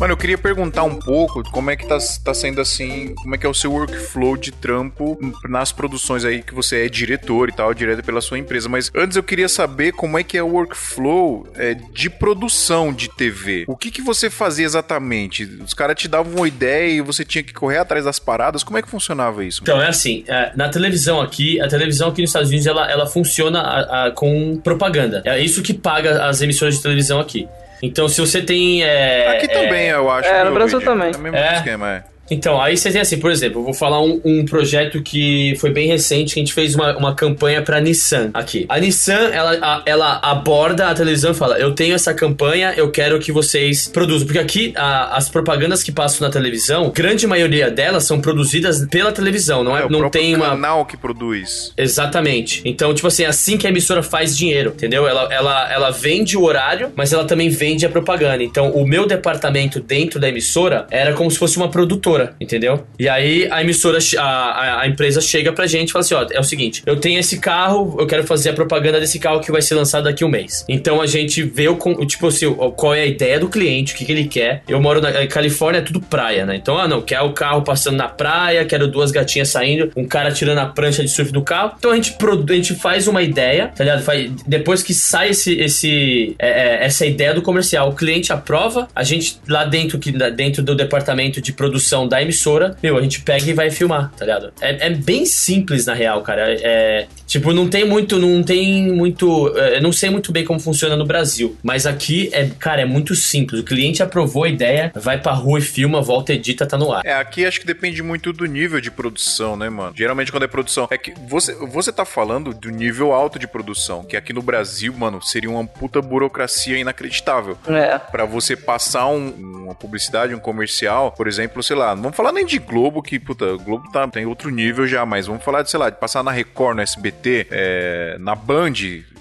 Mano, eu queria perguntar um pouco como é que tá, tá sendo assim, como é que é o seu workflow de trampo nas produções aí que você é diretor e tal, direto pela sua empresa, mas antes eu queria saber como é que é o workflow é, de produção de T V. O que que você fazia exatamente? Os caras te davam uma ideia e você tinha que correr atrás das paradas? Como é que funcionava isso? Então, é assim, na televisão aqui, a televisão aqui nos Estados Unidos, ela, ela funciona a, a, com propaganda. É isso que paga as emissoras de televisão aqui. Então, se você tem... É, aqui é, também, eu acho. É, no Brasil também. É o mesmo esquema, é. Então, aí você tem assim, por exemplo, eu vou falar um, um projeto que foi bem recente, que a gente fez uma, uma campanha pra Nissan aqui. A Nissan, ela, a, ela aborda a televisão e fala, eu tenho essa campanha, eu quero que vocês produzam. Porque aqui, a, as propagandas que passam na televisão, grande maioria delas são produzidas pela televisão, não é? É não tem uma... canal que produz. Exatamente. Então, tipo assim, assim que a emissora faz dinheiro, entendeu? Ela, ela, ela vende o horário, mas ela também vende a propaganda. Então, o meu departamento dentro da emissora era como se fosse uma produtora. Entendeu? E aí a emissora, a, a empresa chega pra gente e fala assim, ó, é o seguinte, eu tenho esse carro, eu quero fazer a propaganda desse carro que vai ser lançado daqui um mês. Então a gente vê o, tipo assim, qual é a ideia do cliente, o que, que ele quer. Eu moro na Califórnia, é tudo praia, né? Então, ah não, quero o carro passando na praia, quero duas gatinhas saindo, um cara tirando a prancha de surf do carro. Então a gente, a gente faz uma ideia, tá ligado? Faz, depois que sai esse, esse, é, é, essa ideia do comercial, o cliente aprova, a gente lá dentro, que, dentro do departamento de produção da emissora, meu, a gente pega e vai filmar, tá ligado? É, é bem simples, na real, cara. É, tipo, não tem muito, não tem muito... É, eu não sei muito bem como funciona no Brasil, mas aqui, é, cara, é muito simples. O cliente aprovou a ideia, vai pra rua e filma, volta, edita, tá no ar. É, aqui acho que depende muito do nível de produção, né, mano? Geralmente quando é produção... É que você, você tá falando do nível alto de produção, que aqui no Brasil, mano, seria uma puta burocracia inacreditável. É. Pra você passar um, uma publicidade, um comercial, por exemplo, sei lá, não vamos falar nem de Globo, que, puta, Globo tá, tem outro nível já, mas vamos falar de, sei lá, de passar na Record, no S B T, é, na Band,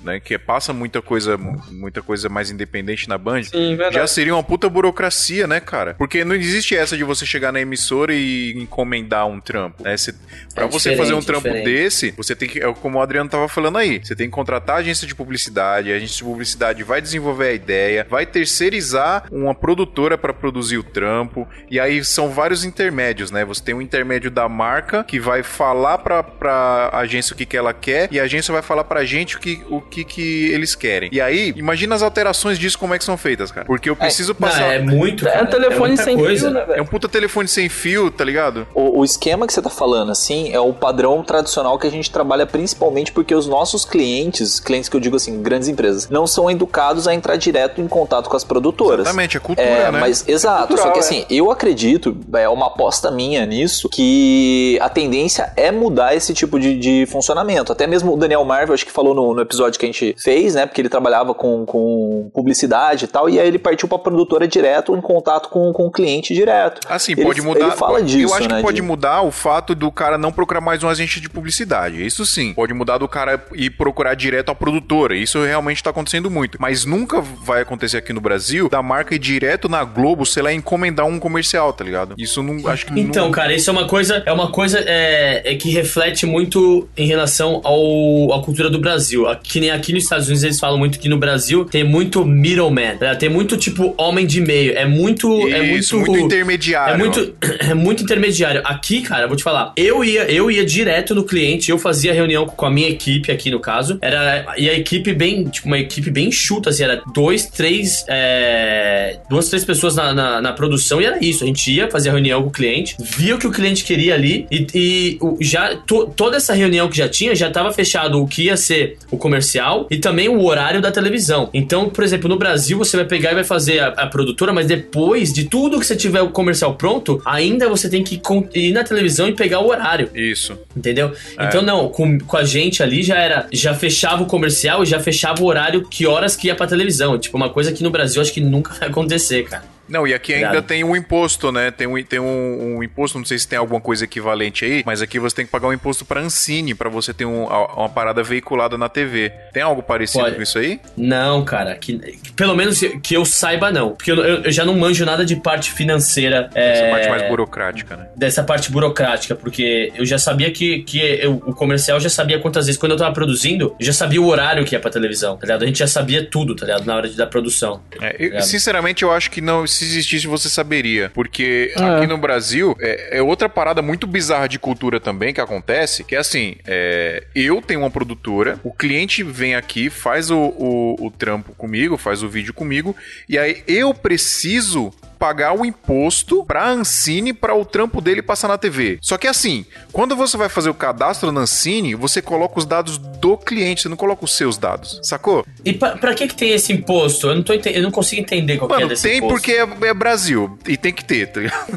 né, que passa muita coisa, muita coisa mais independente na Band. Sim, verdade. Já seria uma puta burocracia, né, cara? Porque não existe essa de você chegar na emissora e encomendar um trampo, né? Cê, pra é você fazer um trampo diferente. Desse, você tem que, como o Adriano tava falando aí, você tem que contratar a agência de publicidade, a agência de publicidade vai desenvolver a ideia, vai terceirizar uma produtora pra produzir o trampo, e aí são vários intermédios, né? Você tem um intermédio da marca que vai falar pra, pra agência o que que ela quer, e a agência vai falar pra gente o que, o que que eles querem. E aí, imagina as alterações disso, como é que são feitas, cara. Porque eu preciso é, passar... Não, é muito... É um telefone é sem coisa. Fio, né, velho? É um puta telefone sem fio, tá ligado? O, o esquema que você tá falando, assim, é o padrão tradicional que a gente trabalha principalmente porque os nossos clientes, clientes que eu digo assim, grandes empresas, não são educados a entrar direto em contato com as produtoras. Exatamente, é cultura, é, né? Mas, exato, é cultural, só que assim, é. eu acredito, é uma aposta minha nisso, que a tendência é mudar esse tipo de, de funcionamento. Até mesmo o Daniel Marvin, acho que falou no, no episódio que a gente fez, né, porque ele trabalhava com, com publicidade e tal, e aí ele partiu pra produtora direto, em contato com, com o cliente direto. Assim, ele, pode mudar... Ele fala pode, disso, eu acho, né, que pode de... mudar o fato do cara não procurar mais um agente de publicidade, isso sim. Pode mudar do cara ir procurar direto a produtora, isso realmente tá acontecendo muito, mas nunca vai acontecer aqui no Brasil, da marca ir direto na Globo, sei lá, encomendar um comercial, tá ligado? Isso não, acho que... Então, não... cara, isso é uma coisa, é uma coisa é, é que reflete muito em relação ao, à cultura do Brasil, que nem aqui nos Estados Unidos eles falam muito que no Brasil tem muito middleman, né? Tem muito tipo homem de meio, é muito isso, é muito, muito intermediário. É muito, é muito intermediário. Aqui, cara, vou te falar, eu ia, eu ia direto no cliente, eu fazia reunião com a minha equipe aqui no caso, era, e a equipe bem, tipo, uma equipe bem enxuta, assim, era dois, três é, duas, três pessoas na, na, na produção e era isso, a gente ia fazer a reunião com o cliente, via o que o cliente queria ali e, e já, to, toda essa reunião que já tinha, já tava fechado o que ia ser o comercial e também o horário da televisão. Então, por exemplo, no Brasil você vai pegar e vai fazer a, a produtora, mas depois de tudo que você tiver o comercial pronto, ainda você tem que ir na televisão e pegar o horário. Isso. Entendeu? É. Então não, com, com a gente ali já era, já fechava o comercial e já fechava o horário, que horas que ia pra televisão. Tipo, uma coisa que no Brasil acho que nunca vai acontecer, cara. Não, e aqui ainda tem um imposto, né? Tem, um, tem um, um imposto, não sei se tem alguma coisa equivalente aí, mas aqui você tem que pagar um imposto pra Ancine, pra você ter um, uma parada veiculada na T V. Tem algo parecido Olha, com isso aí? Não, cara. Que, pelo menos que eu saiba, não. Porque eu, eu, eu já não manjo nada de parte financeira. Essa é, parte mais burocrática, né? Dessa parte burocrática, porque eu já sabia que, que eu, o comercial já sabia quantas vezes. Quando eu tava produzindo, eu já sabia o horário que ia pra televisão, tá ligado? A gente já sabia tudo, tá ligado? Na hora de, da produção. Tá ligado? É, eu, sinceramente, eu acho que não... se existisse você saberia, porque é. aqui no Brasil é, é outra parada muito bizarra de cultura também que acontece, que é assim, é, eu tenho uma produtora, o cliente vem aqui, faz o, o, o trampo comigo, faz o vídeo comigo, e aí eu preciso pagar o imposto pra Ancine pra o trampo dele passar na T V. Só que assim, quando você vai fazer o cadastro na Ancine, você coloca os dados do cliente, você não coloca os seus dados, sacou? E pra, pra que que tem esse imposto? Eu não, tô ente... eu não consigo entender qual Mano, que é desse tem imposto. Tem porque é, é Brasil, e tem que ter, tá ligado?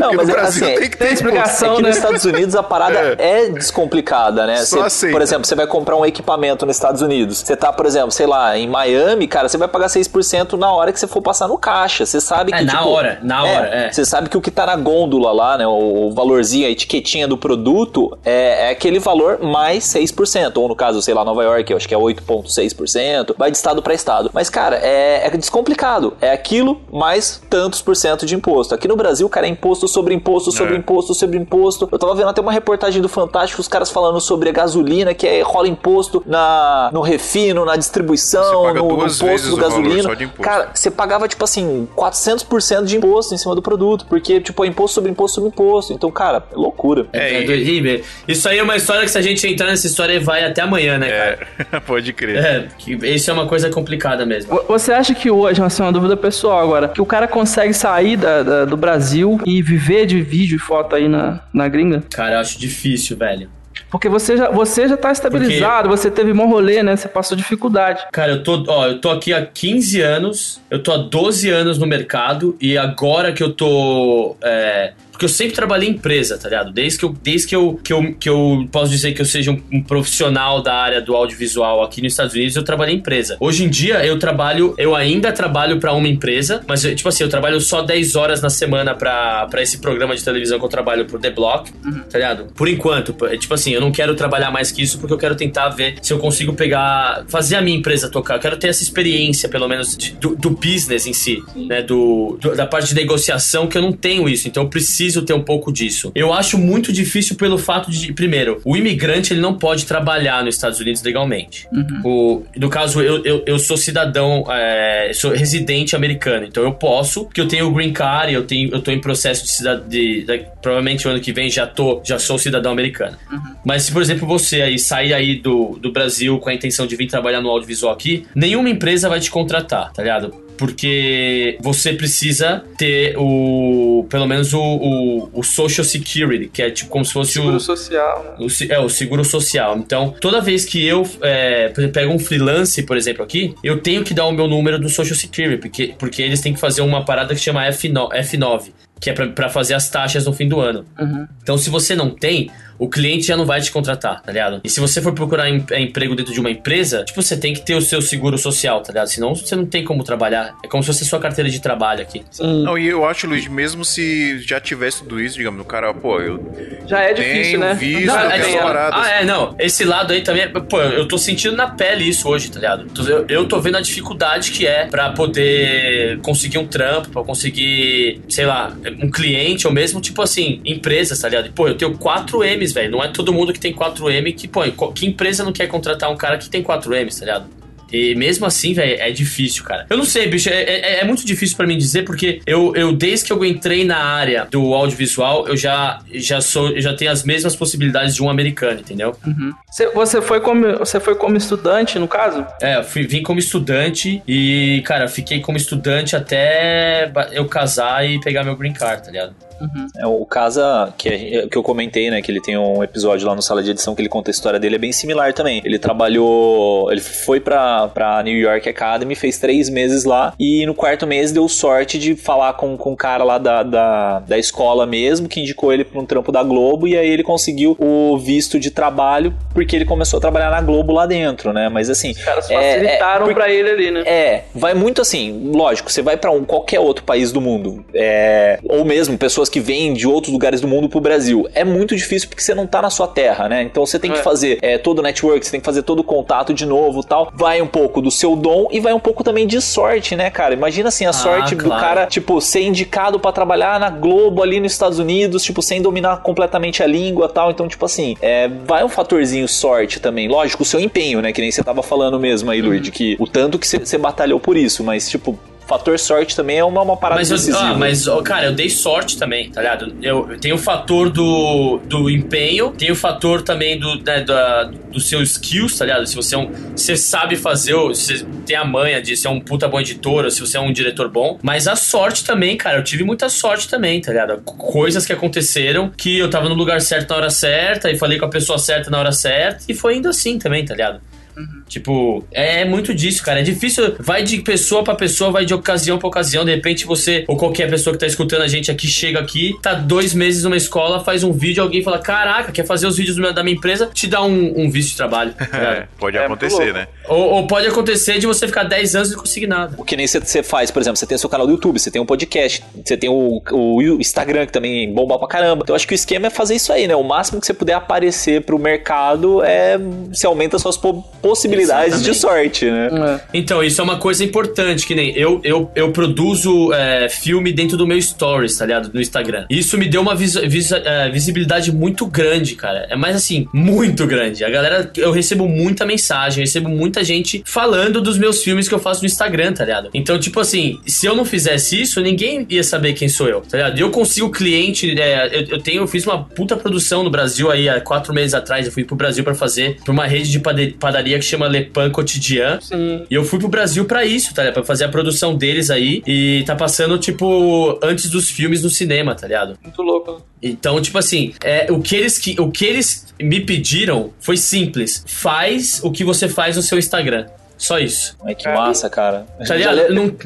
Não, mas Brasil assim, tem que ter tem explicação, é que né? Nos Estados Unidos a parada é, é descomplicada, né? Só você, por exemplo, você vai comprar um equipamento nos Estados Unidos, você tá, por exemplo, sei lá, em Miami, cara, você vai pagar seis por cento na hora que você for passar no caixa, você sabe que é. Na tipo, hora, na é, hora, é. Você sabe que o que tá na gôndola lá, né, o, o valorzinho, a etiquetinha do produto, é, é aquele valor mais seis por cento, ou no caso, sei lá, Nova York, eu acho que é oito vírgula seis por cento, vai de estado pra estado. Mas, cara, é, é descomplicado, é aquilo mais tantos por cento de imposto. Aqui no Brasil, cara, é imposto sobre imposto, sobre é. imposto, sobre imposto. Eu tava vendo até uma reportagem do Fantástico, os caras falando sobre a gasolina, que é, rola imposto na, no refino, na distribuição, no, no posto do gasolina. Cara, você pagava, tipo assim, quatrocentos por cento de imposto em cima do produto, porque, tipo, é imposto sobre imposto sobre imposto. Então, cara, é loucura. É, e... isso aí é uma história que, se a gente entrar nessa história, vai até amanhã, né, cara? É, pode crer. É, que isso é uma coisa complicada mesmo. Você acha que hoje, assim, uma dúvida pessoal agora, que o cara consegue sair da, da, do Brasil e viver de vídeo e foto aí na, na gringa? Cara, eu acho difícil, velho. Porque você já, você já tá estabilizado, porque... você teve mó rolê, né? Você passou dificuldade. Cara, eu tô, ó, eu tô aqui há quinze anos, eu tô há doze anos no mercado e agora que eu tô... É... Porque eu sempre trabalhei em empresa, tá ligado? Desde que eu, desde que eu, que eu, que eu posso dizer que eu seja um, um profissional da área do audiovisual aqui nos Estados Unidos, eu trabalhei em empresa. Hoje em dia, eu trabalho, eu ainda trabalho pra uma empresa, mas, tipo assim, eu trabalho só dez horas na semana pra, pra esse programa de televisão que eu trabalho pro The Block, uhum. tá ligado? Por enquanto, tipo assim, eu não quero trabalhar mais que isso porque eu quero tentar ver se eu consigo pegar, fazer a minha empresa tocar. Eu quero ter essa experiência, pelo menos, de, do, do business em si, né? Do, do, da parte de negociação, que eu não tenho isso, então eu preciso Preciso ter um pouco disso. Eu acho muito difícil pelo fato de, primeiro, o imigrante ele não pode trabalhar nos Estados Unidos legalmente. Uhum. O, no caso, eu, eu, eu sou cidadão, é, sou residente americano, então eu posso, porque eu tenho o green card, eu, tenho, eu tô em processo de cidadão, provavelmente o ano que vem já, tô, já sou cidadão americano. Uhum. Mas se, por exemplo, você aí sair aí do, do Brasil com a intenção de vir trabalhar no audiovisual aqui, nenhuma empresa vai te contratar, tá ligado? Porque você precisa ter o... Pelo menos o, o, o Social Security, que é tipo como se fosse seguro o... Seguro social. Né? O, é, o seguro social. Então, toda vez que eu é, pego um freelance, por exemplo, aqui, eu tenho que dar o meu número do Social Security, porque, porque eles têm que fazer uma parada que chama F nove, que é pra, pra fazer as taxas no fim do ano. Uhum. Então, se você não tem... O cliente já não vai te contratar, tá ligado? E se você for procurar em, emprego dentro de uma empresa, tipo, você tem que ter o seu seguro social, tá ligado? Senão você não tem como trabalhar. É como se fosse sua carteira de trabalho aqui. Sim. Não, e eu acho, Luiz, mesmo se já tivesse tudo isso, digamos, o cara, pô, eu... Já é difícil, né? Visto, não, é, é, parada, ah, assim. é, não. Esse lado aí também, é, pô, eu tô sentindo na pele isso hoje, tá ligado? Eu, eu tô vendo a dificuldade que é pra poder conseguir um trampo, pra conseguir, sei lá, um cliente ou mesmo, tipo assim, empresas, tá ligado? Pô, eu tenho quatro M, velho. Não é todo mundo que tem quatro M que põe. Que empresa não quer contratar um cara que tem quatro M, tá ligado? E mesmo assim, velho, é difícil, cara. Eu não sei, bicho, é, é, é muito difícil pra mim dizer, porque eu, eu, desde que eu entrei na área do audiovisual, eu já, já, sou, eu já tenho as mesmas possibilidades de um americano, entendeu? Uhum. Você, você, foi como, você foi como estudante, no caso? É, eu fui, vim como estudante e, cara, fiquei como estudante até eu casar e pegar meu green card, tá ligado? Uhum. É, o Casa, que, é, que eu comentei, né, que ele tem um episódio lá no Sala de Edição que ele conta a história dele, é bem similar também. Ele trabalhou, ele foi pra, pra New York Academy, fez três meses lá e no quarto mês deu sorte de falar com, com um cara lá da, da, da escola mesmo, que indicou ele pra um trampo da Globo e aí ele conseguiu o visto de trabalho porque ele começou a trabalhar na Globo lá dentro, né, mas assim... Os caras facilitaram é, é, pra ele ali, né? É, vai muito assim, lógico, você vai pra um, qualquer outro país do mundo, é, ou mesmo pessoas que vêm de outros lugares do mundo pro Brasil. É muito difícil porque você não tá na sua terra, né? Então você tem que é. fazer é, todo o network, você tem que fazer todo o contato de novo e tal. Vai um pouco do seu dom e vai um pouco também de sorte, né, cara? Imagina assim, a ah, sorte claro. do cara, tipo, ser indicado pra trabalhar na Globo ali nos Estados Unidos, tipo, sem dominar completamente a língua e tal. Então, tipo assim, é, vai um fatorzinho sorte também. Lógico, o seu empenho, né? Que nem você tava falando mesmo aí, uhum. Luiz, que o tanto que você batalhou por isso, mas, tipo... fator sorte também é uma, uma parada mas decisiva. Eu, ah, mas, oh, cara, eu dei sorte também, tá ligado? Eu, eu tenho o fator do, do empenho, tem o fator também do, né, da, do seu skills, tá ligado? Se você é um, você sabe fazer, se você tem a manha de ser um puta bom editor, ou se você é um diretor bom, mas a sorte também, cara, eu tive muita sorte também, tá ligado? Coisas que aconteceram, que eu tava no lugar certo na hora certa, e falei com a pessoa certa na hora certa, e foi indo assim também, tá ligado? Uhum. Tipo, é muito disso, cara. É difícil, vai de pessoa pra pessoa, vai de ocasião pra ocasião. De repente você, ou qualquer pessoa que tá escutando a gente aqui, chega aqui, tá dois meses numa escola, faz um vídeo, alguém fala: caraca, quer fazer os vídeos do meu, da minha empresa? Te dá um, um visto de trabalho. É, pode é, acontecer, né? Ou, ou pode acontecer de você ficar dez anos e não conseguir nada. O que nem você faz, por exemplo, você tem o seu canal do YouTube, você tem um podcast, você tem o, o Instagram, que também bomba pra caramba. Então eu acho que o esquema é fazer isso aí, né? O máximo que você puder aparecer pro mercado é se aumenta suas possibilidades. Exatamente. De sorte, né? É. Então, isso é uma coisa importante, que nem eu, eu, eu produzo é, filme dentro do meu stories, tá ligado? No Instagram. Isso me deu uma vis, vis, é, visibilidade muito grande, cara. É mais assim, muito grande. A galera, eu recebo muita mensagem, eu recebo muita gente falando dos meus filmes que eu faço no Instagram, tá ligado? Então, tipo assim, se eu não fizesse isso, ninguém ia saber quem sou eu, tá ligado? Eu consigo cliente, é, eu, eu tenho, eu fiz uma puta produção no Brasil aí, há quatro meses atrás, eu fui pro Brasil pra fazer, pra uma rede de padaria que chama Le Pain Quotidien. Sim. E eu fui pro Brasil pra isso, tá ligado? Pra fazer a produção deles aí. E tá passando, tipo, antes dos filmes no cinema, tá ligado? Muito louco. Então, tipo assim, é, o, que eles, o que eles me pediram foi simples. Faz o que você faz no seu Instagram. Só isso. É que massa, cara. Tá ligado? Não...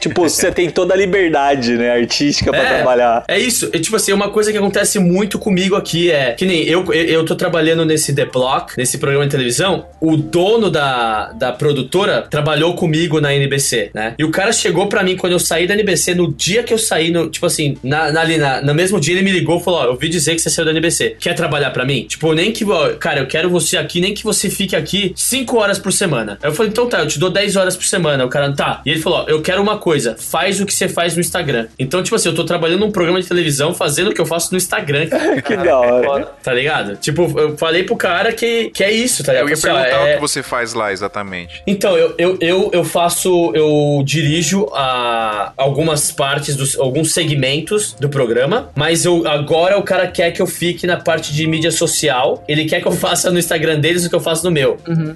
Tipo, você tem toda a liberdade, né, artística pra é, trabalhar. É isso. E, tipo assim, uma coisa que acontece muito comigo aqui é... Que nem eu, eu, eu tô trabalhando nesse The Block, nesse programa de televisão. O dono da, da produtora trabalhou comigo na N B C, né? E o cara chegou pra mim quando eu saí da N B C, no dia que eu saí, no, tipo assim, na, na, ali, na, no mesmo dia ele me ligou e falou: ó, eu ouvi dizer que você saiu da N B C. Quer trabalhar pra mim? Tipo, nem que... Ó, cara, eu quero você aqui, nem que você fique aqui cinco horas por semana. Aí eu falei: então tá, eu te dou dez horas por semana. O cara, tá. E ele falou: ó, eu quero uma coisa, faz o que você faz no Instagram. Então, tipo assim, eu tô trabalhando num programa de televisão fazendo o que eu faço no Instagram. Que da hora. Tá ligado? Tipo, eu falei pro cara que, que é isso, tá ligado? Eu ia perguntar o que você faz lá, exatamente. Então, eu, eu, eu, eu faço, eu dirijo a algumas partes, dos, alguns segmentos do programa, mas eu, agora o cara quer que eu fique na parte de mídia social, ele quer que eu faça no Instagram deles o que eu faço no meu. Uhum.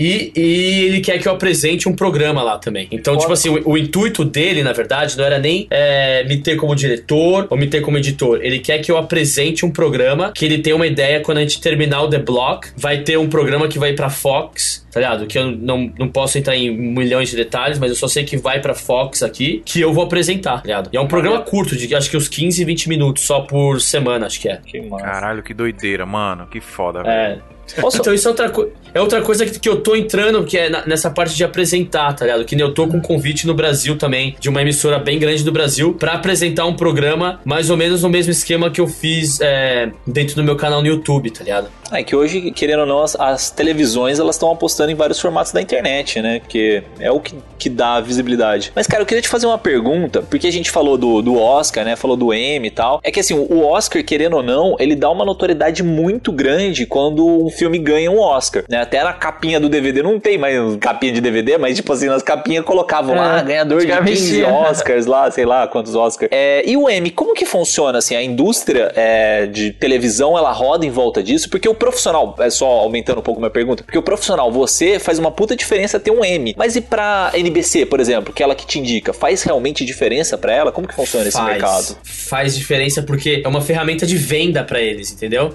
E, e ele quer que eu apresente um programa lá também. Então, tipo assim, o, o intuito dele, na verdade, não era nem é, me ter como diretor ou me ter como editor. Ele quer que eu apresente um programa, que ele tem uma ideia, quando a gente terminar o The Block, vai ter um programa que vai pra Fox, tá ligado? Que eu não, não posso entrar em milhões de detalhes, mas eu só sei que vai pra Fox aqui, que eu vou apresentar, tá ligado? E é um programa curto, de acho que uns quinze, vinte minutos só por semana, acho que é. Que massa. Caralho, que doideira, mano. Que foda, é. velho. Nossa. Então isso é outra, co- é outra coisa que, que eu tô entrando, que é na, nessa parte de apresentar, tá ligado? Que nem eu tô com um convite no Brasil também, de uma emissora bem grande do Brasil, pra apresentar um programa mais ou menos no mesmo esquema que eu fiz é, dentro do meu canal no YouTube, tá ligado? É que hoje, querendo ou não, as, as televisões, elas estão apostando em vários formatos da internet, né? Porque é o que, que dá visibilidade. Mas, cara, eu queria te fazer uma pergunta, porque a gente falou do, do Oscar, né? Falou do Emmy e tal. É que, assim, o Oscar, querendo ou não, ele dá uma notoriedade muito grande quando um filme ganha um Oscar, né? Até na capinha do D V D, não tem mais capinha de D V D, mas, tipo assim, nas capinhas colocavam é, lá, ganhador de quinze Oscars, lá, sei lá quantos Oscars. É, e o Emmy, como que funciona, assim? A indústria é, de televisão, ela roda em volta disso, porque o profissional, é só aumentando um pouco minha pergunta, porque o profissional, você, faz uma puta diferença ter um Emmy, mas e pra N B C, por exemplo, que ela que te indica, faz realmente diferença pra ela? Como que funciona faz, esse mercado? Faz diferença porque é uma ferramenta de venda pra eles, entendeu?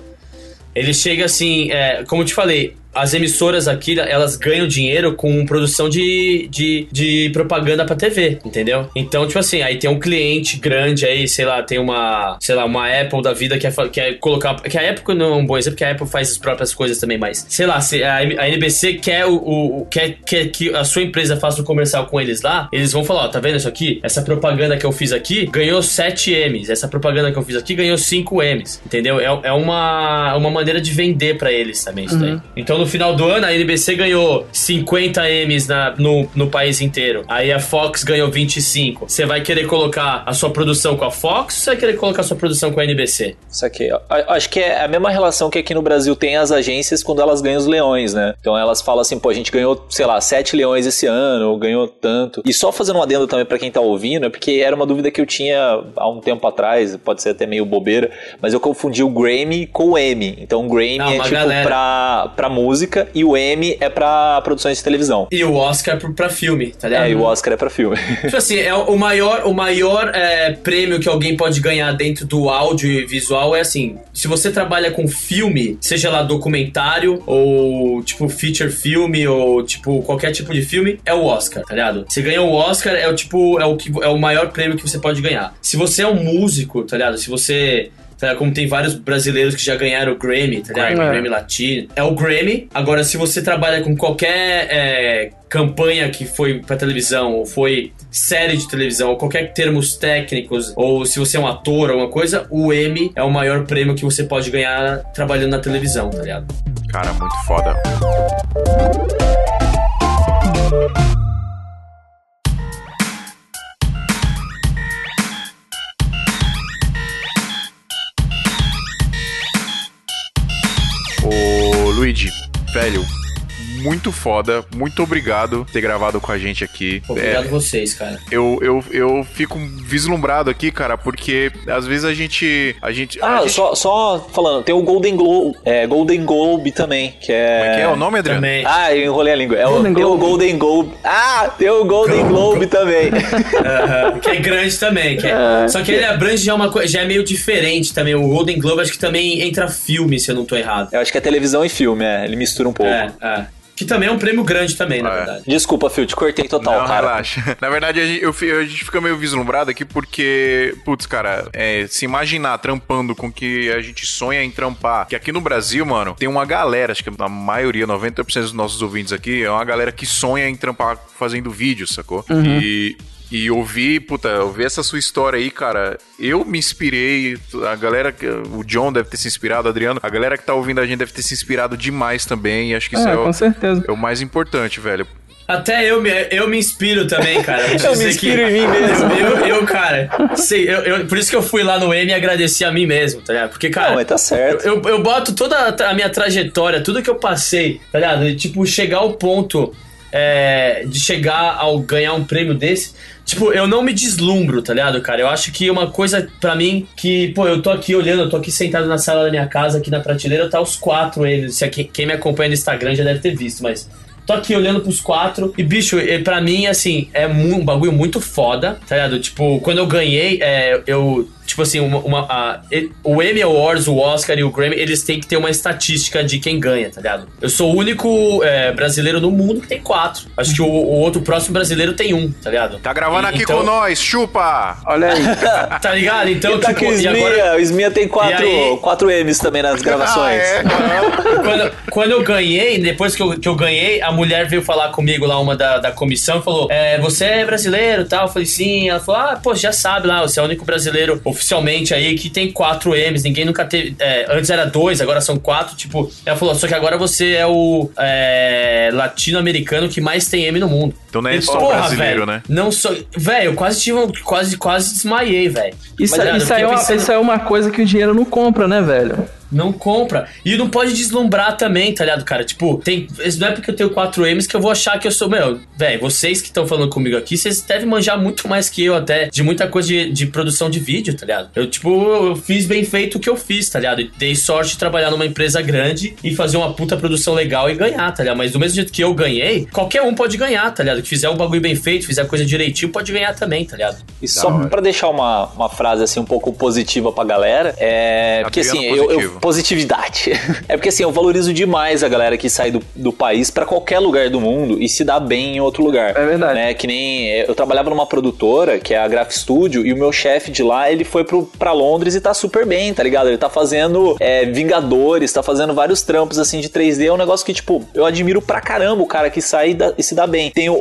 Ele chega assim, é, como eu te falei, as emissoras aqui, elas ganham dinheiro com produção de, de, de propaganda pra T V, entendeu? Então, tipo assim, aí tem um cliente grande aí, sei lá, tem uma, sei lá, uma Apple da vida que quer, quer colocar... Que a Apple não é um bom exemplo, porque a Apple faz as próprias coisas também, mas... Sei lá, se a, a N B C quer, o, o, quer, quer que a sua empresa faça um comercial com eles lá, eles vão falar: ó, tá vendo isso aqui? Essa propaganda que eu fiz aqui ganhou sete M's, essa propaganda que eu fiz aqui ganhou cinco M's, entendeu? É, é uma, uma maneira de vender pra eles também isso daí. Uhum. Então, no final do ano, a N B C ganhou cinquenta Emmys na, no, no país inteiro. Aí a Fox ganhou vinte e cinco. Você vai querer colocar a sua produção com a Fox ou você vai querer colocar a sua produção com a N B C? Isso aqui. Eu, eu acho que é a mesma relação que aqui no Brasil tem as agências quando elas ganham os leões, né? Então elas falam assim, pô, a gente ganhou, sei lá, sete leões esse ano, ou ganhou tanto. E só fazendo um adendo também pra quem tá ouvindo, é porque era uma dúvida que eu tinha há um tempo atrás, pode ser até meio bobeira, mas eu confundi o Grammy com o Emmy. Então o Grammy Não, é tipo galera. pra, pra música e o Emmy é pra produções de televisão. E o Oscar é pra filme, tá ligado? É, e o Oscar é pra filme. Tipo assim, é o maior, o maior é, prêmio que alguém pode ganhar dentro do áudio e visual é assim, se você trabalha com filme, seja lá documentário ou tipo feature filme ou tipo qualquer tipo de filme, é o Oscar, tá ligado? Você ganha o Oscar, é o tipo, é o, que, é o maior prêmio que você pode ganhar. Se você é um músico, tá ligado? Se você... Como tem vários brasileiros que já ganharam o Grammy, tá ligado? É. O Grammy Latino. É o Grammy. Agora, se você trabalha com qualquer é, campanha que foi pra televisão, ou foi série de televisão, ou qualquer termos técnicos, ou se você é um ator, alguma coisa, o Emmy é o maior prêmio que você pode ganhar trabalhando na televisão, tá ligado? Cara, muito foda. Luigi, velho, muito foda, muito obrigado por ter gravado com a gente aqui. Obrigado é, vocês, cara. Eu, eu, eu fico vislumbrado aqui, cara, porque às vezes a gente... A gente ah, a gente... Só, só falando, tem o Golden Globe, é, Golden Globe também, que é... Como é que é o nome, Adriano? Também. Ah, eu enrolei a língua. É o, tem Globe. o Golden Globe. Ah, tem o Golden Globe também. uh-huh, que é grande também. Que é... Ah, só que, que ele abrange já uma coisa, já é meio diferente também. O Golden Globe acho que também entra filme, se eu não tô errado. Eu acho que é televisão e filme, é. Ele mistura um pouco. É, é. Que também é um prêmio grande também, ah, na verdade. É. Desculpa, Phil, te cortei total, não, cara. Relaxa. Na verdade, a gente, eu, a gente fica meio vislumbrado aqui porque, putz, cara, é, se imaginar trampando com o que a gente sonha em trampar, que aqui no Brasil, mano, tem uma galera, acho que a maioria, noventa por cento dos nossos ouvintes aqui, é uma galera que sonha em trampar fazendo vídeo, sacou? Uhum. E... E ouvir, puta, ouvir essa sua história aí, cara, eu me inspirei, a galera, o John deve ter se inspirado, o Adriano, a galera que tá ouvindo a gente deve ter se inspirado demais também, e acho que é, isso é, com o, certeza. é o mais importante, velho. Até eu me, eu me inspiro também, cara. Eu, eu me inspiro que... em mim mesmo. Eu, eu cara, sim, eu, eu, por isso que eu fui lá no Emmy e agradeci a mim mesmo, tá ligado? Porque, cara, não, mas tá certo. Eu, eu, eu boto toda a minha trajetória, tudo que eu passei, tá ligado? E, tipo, chegar ao ponto... É, de chegar ao ganhar um prêmio desse, tipo, eu não me deslumbro, tá ligado, cara? Eu acho que uma coisa pra mim que, pô, eu tô aqui olhando, eu tô aqui sentado na sala da minha casa, aqui na prateleira, tá os quatro, se aqui, quem me acompanha no Instagram já deve ter visto, mas... Tô aqui olhando pros quatro. E, bicho, pra mim, assim, é um bagulho muito foda, tá ligado? Tipo, quando eu ganhei, é, eu... Tipo assim, uma, uma, a, o Emmy Awards, o Oscar e o Grammy, eles têm que ter uma estatística de quem ganha, tá ligado? Eu sou o único é, brasileiro no mundo que tem quatro. Acho que o, o outro próximo brasileiro tem um, tá ligado? Tá gravando e, aqui então... com nós, chupa! Olha aí. Tá ligado? Então, e tá tipo... Que o Esmia, e agora... o Esmia tem quatro, aí... quatro M's também nas gravações. Ah, é? quando, quando eu ganhei, depois que eu, que eu ganhei, a mulher veio falar comigo lá, uma da, da comissão, e falou, é, você é brasileiro e tal? Eu falei, sim. Ela falou, ah, pô, já sabe lá, você é o único brasileiro oficialmente aí que tem quatro M's, ninguém nunca teve, é, antes era dois, agora são quatro, tipo, ela falou, só que agora você é o é, latino-americano que mais tem M no mundo. Então não é só porra, brasileiro, véio, né? Não só, velho, eu quase tive um, quase, quase desmaiei, velho. Isso, mas, isso, é uma, pensando... isso é uma coisa que o dinheiro não compra, né, velho? Não compra. E não pode deslumbrar também, tá ligado, cara? Tipo, tem, não é porque eu tenho quatro M's que eu vou achar que eu sou... Meu, velho, vocês que estão falando comigo aqui, vocês devem manjar muito mais que eu até de muita coisa de, de produção de vídeo, tá ligado? Eu, tipo, eu fiz bem feito o que eu fiz, tá ligado? Dei sorte de trabalhar numa empresa grande e fazer uma puta produção legal e ganhar, tá ligado? Mas do mesmo jeito que eu ganhei, qualquer um pode ganhar, tá ligado? Que fizer um bagulho bem feito, fizer a coisa direitinho, pode ganhar também, tá ligado? E só pra deixar uma, uma frase, assim, um pouco positiva pra galera, é... Porque, assim, eu... eu... Positividade. É porque assim, eu valorizo demais a galera que sai do, do país pra qualquer lugar do mundo e se dá bem em outro lugar. É verdade. Né? Que nem... Eu trabalhava numa produtora, que é a Graph Studio, e o meu chefe de lá, ele foi pro, pra Londres e tá super bem, tá ligado? Ele tá fazendo é, Vingadores, tá fazendo vários trampos assim de três D, é um negócio que, tipo, eu admiro pra caramba o cara que sai e, dá, e se dá bem. Tem o,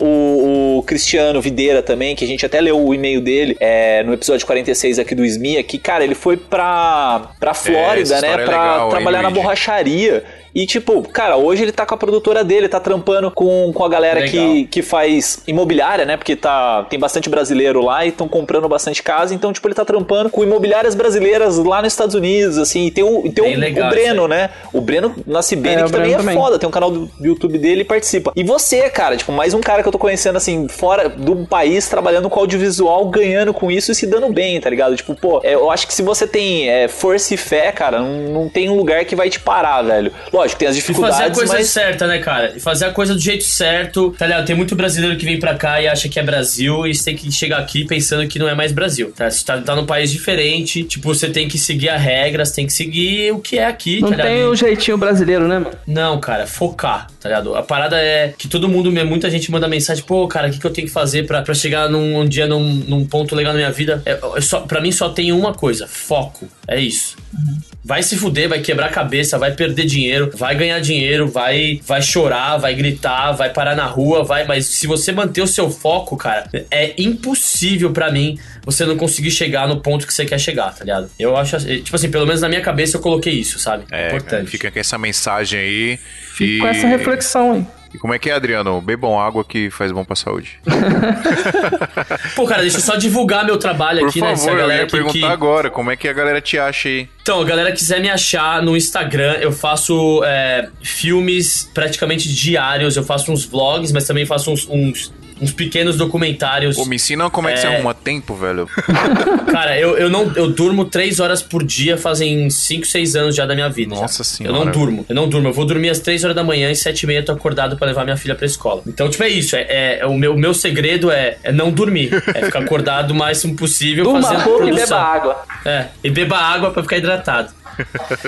o Cristiano Videira também, que a gente até leu o e-mail dele é, no episódio quarenta e seis aqui do Esmia, que, cara, ele foi pra, pra Flórida, é, né? Pra legal, trabalhar hein, na borracharia E tipo, cara, hoje ele tá com a produtora dele, tá trampando com, com a galera que, que faz imobiliária, né? Porque tá, tem bastante brasileiro lá e estão comprando bastante casa. Então, tipo, ele tá trampando com imobiliárias brasileiras lá nos Estados Unidos, assim. E tem o, e tem o, legal, o Breno, né? O Breno Nascibene, é, que também é também. foda. Tem um canal do YouTube dele e participa. E você, cara, tipo, mais um cara que eu tô conhecendo, assim, fora do país, trabalhando com audiovisual, ganhando com isso e se dando bem, tá ligado? Tipo, pô, é, eu acho que se você tem é, força e fé, cara, não, não tem um lugar que vai te parar, velho. Lógico, tem as dificuldades, mas... E fazer a coisa mas... certa, né, cara? E fazer a coisa do jeito certo, tá ligado? Tem muito brasileiro que vem pra cá e acha que é Brasil e você tem que chegar aqui pensando que não é mais Brasil, tá? Você tá, tá num país diferente, tipo, você tem que seguir a regra, você tem que seguir o que é aqui, tá ligado? Não tem um jeitinho brasileiro, né, mano? Não, cara, focar, tá ligado? A parada é que todo mundo, muita gente manda mensagem, pô, cara, o que, que eu tenho que fazer pra, pra chegar num um dia, num, num ponto legal na minha vida? É, é só, pra mim só tem uma coisa, foco, é isso. Uhum. Vai se fuder, vai quebrar a cabeça, vai perder dinheiro, vai ganhar dinheiro, vai, vai chorar, vai gritar, vai parar na rua, vai... Mas se você manter o seu foco, cara, é impossível pra mim você não conseguir chegar no ponto que você quer chegar, tá ligado? Eu acho... Tipo assim, pelo menos na minha cabeça eu coloquei isso, sabe? É, importante. Fica com essa mensagem aí. Fica e... com essa reflexão aí. E como é que é, Adriano? Bebam água que faz bom pra saúde. Pô, cara, deixa eu só divulgar meu trabalho Por aqui, favor, né? Se a galera eu ia que, perguntar que... agora, como é que a galera te acha aí? Então, a galera quiser me achar no Instagram, eu faço é, filmes praticamente diários, eu faço uns vlogs, mas também faço uns... uns... uns pequenos documentários. Pô, me ensina como é que você arruma tempo, velho. Cara, eu, eu não eu durmo três horas por dia, fazem cinco, seis anos já da minha vida. Nossa senhora. Eu não durmo, eu não durmo. Eu vou dormir às três horas da manhã e sete e meia eu tô acordado pra levar minha filha pra escola. Então, tipo, é isso. É, é, o meu, meu segredo é, é não dormir. É ficar acordado o máximo possível, Duma, fazendo produção. E beba água. É, e beba água pra ficar hidratado.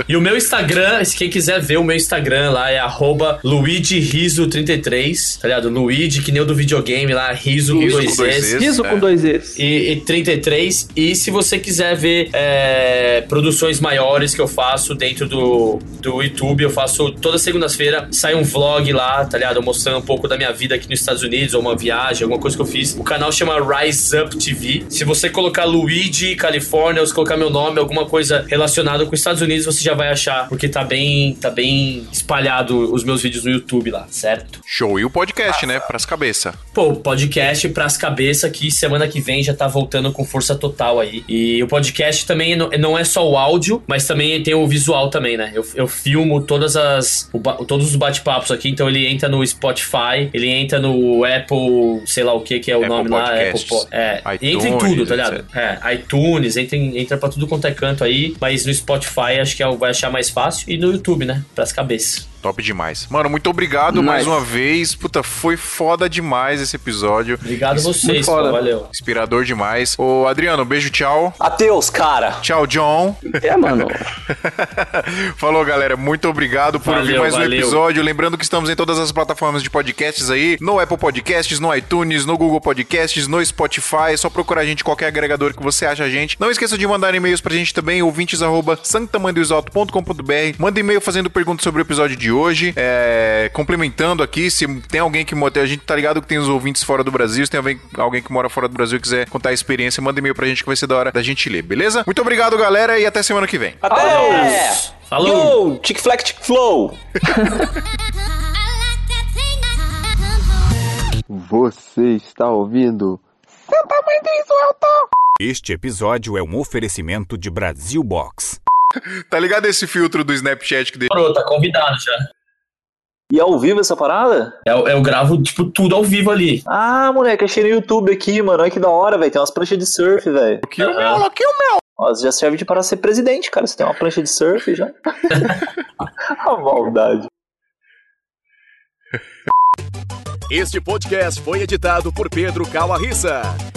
E o meu Instagram, se quem quiser ver o meu Instagram lá, é arroba Luigi Rizzo trinta e três, tá ligado? Luigi, que nem o do videogame lá, Rizzo com dois Zs. Rizzo com dois Zs. E, e trinta e três. E se você quiser ver é, produções maiores que eu faço dentro do, do YouTube, eu faço toda segunda-feira, sai um vlog lá, tá ligado? Mostrando um pouco da minha vida aqui nos Estados Unidos, ou uma viagem, alguma coisa que eu fiz. O canal chama Rise Up T V. Se você colocar Luigi Califórnia, ou se colocar meu nome, alguma coisa relacionada com os Estados Estados Unidos, você já vai achar, porque tá bem, tá bem espalhado os meus vídeos no YouTube lá, certo? Show. E o podcast, ah, né? Pras Cabeça. Pô, podcast Pras Cabeça, que semana que vem já tá voltando com força total aí. E o podcast também não é só o áudio, mas também tem o visual também, né? Eu, eu filmo todas as, o, todos os bate-papos aqui, então ele entra no Spotify, ele entra no Apple, sei lá o que que é o Apple nome Podcasts, lá. Apple, é, iTunes, entra em tudo, tá ligado? É, iTunes, entra, entra pra tudo quanto é canto aí, mas no Spotify acho que vai achar mais fácil, e no YouTube, né? Pras Cabeças. Top demais. Mano, muito obrigado nice. mais uma vez. Puta, foi foda demais esse episódio. Obrigado a vocês, pô, valeu. Inspirador demais. Ô, Adriano, beijo, tchau. Adeus, cara. Tchau, John. É, mano. Falou, galera. Muito obrigado por valeu, ouvir mais valeu. um episódio. Lembrando que estamos em todas as plataformas de podcasts aí. No Apple Podcasts, no iTunes, no Google Podcasts, no Spotify. É só procurar a gente em qualquer agregador que você acha a gente. Não esqueça de mandar e-mails pra gente também, ouvintes arroba santamandoisalto ponto com ponto br. Manda e-mail fazendo perguntas sobre o episódio de hoje, é, complementando aqui, se tem alguém que mora, a gente tá ligado que tem os ouvintes fora do Brasil, se tem alguém, alguém que mora fora do Brasil e quiser contar a experiência, manda e-mail pra gente que vai ser da hora da gente ler, beleza? Muito obrigado, galera, e até semana que vem. Até! É. Falou! Tic Flack Tic Flow! Você está ouvindo Santa Mãe do Visualto! Este episódio é um oferecimento de Brasil Box. Tá ligado esse filtro do Snapchat que deixa... Tá convidado já. E ao vivo essa parada? Eu, eu gravo, tipo, tudo ao vivo ali. Ah, moleque, achei no YouTube aqui, mano. Olha que da hora, velho. Tem umas pranchas de surf, velho. Aqui o meu, aqui o meu. Nossa, já serve de para ser presidente, cara. Você tem uma prancha de surf já? A maldade. Este podcast foi editado por Pedro Kawahisa.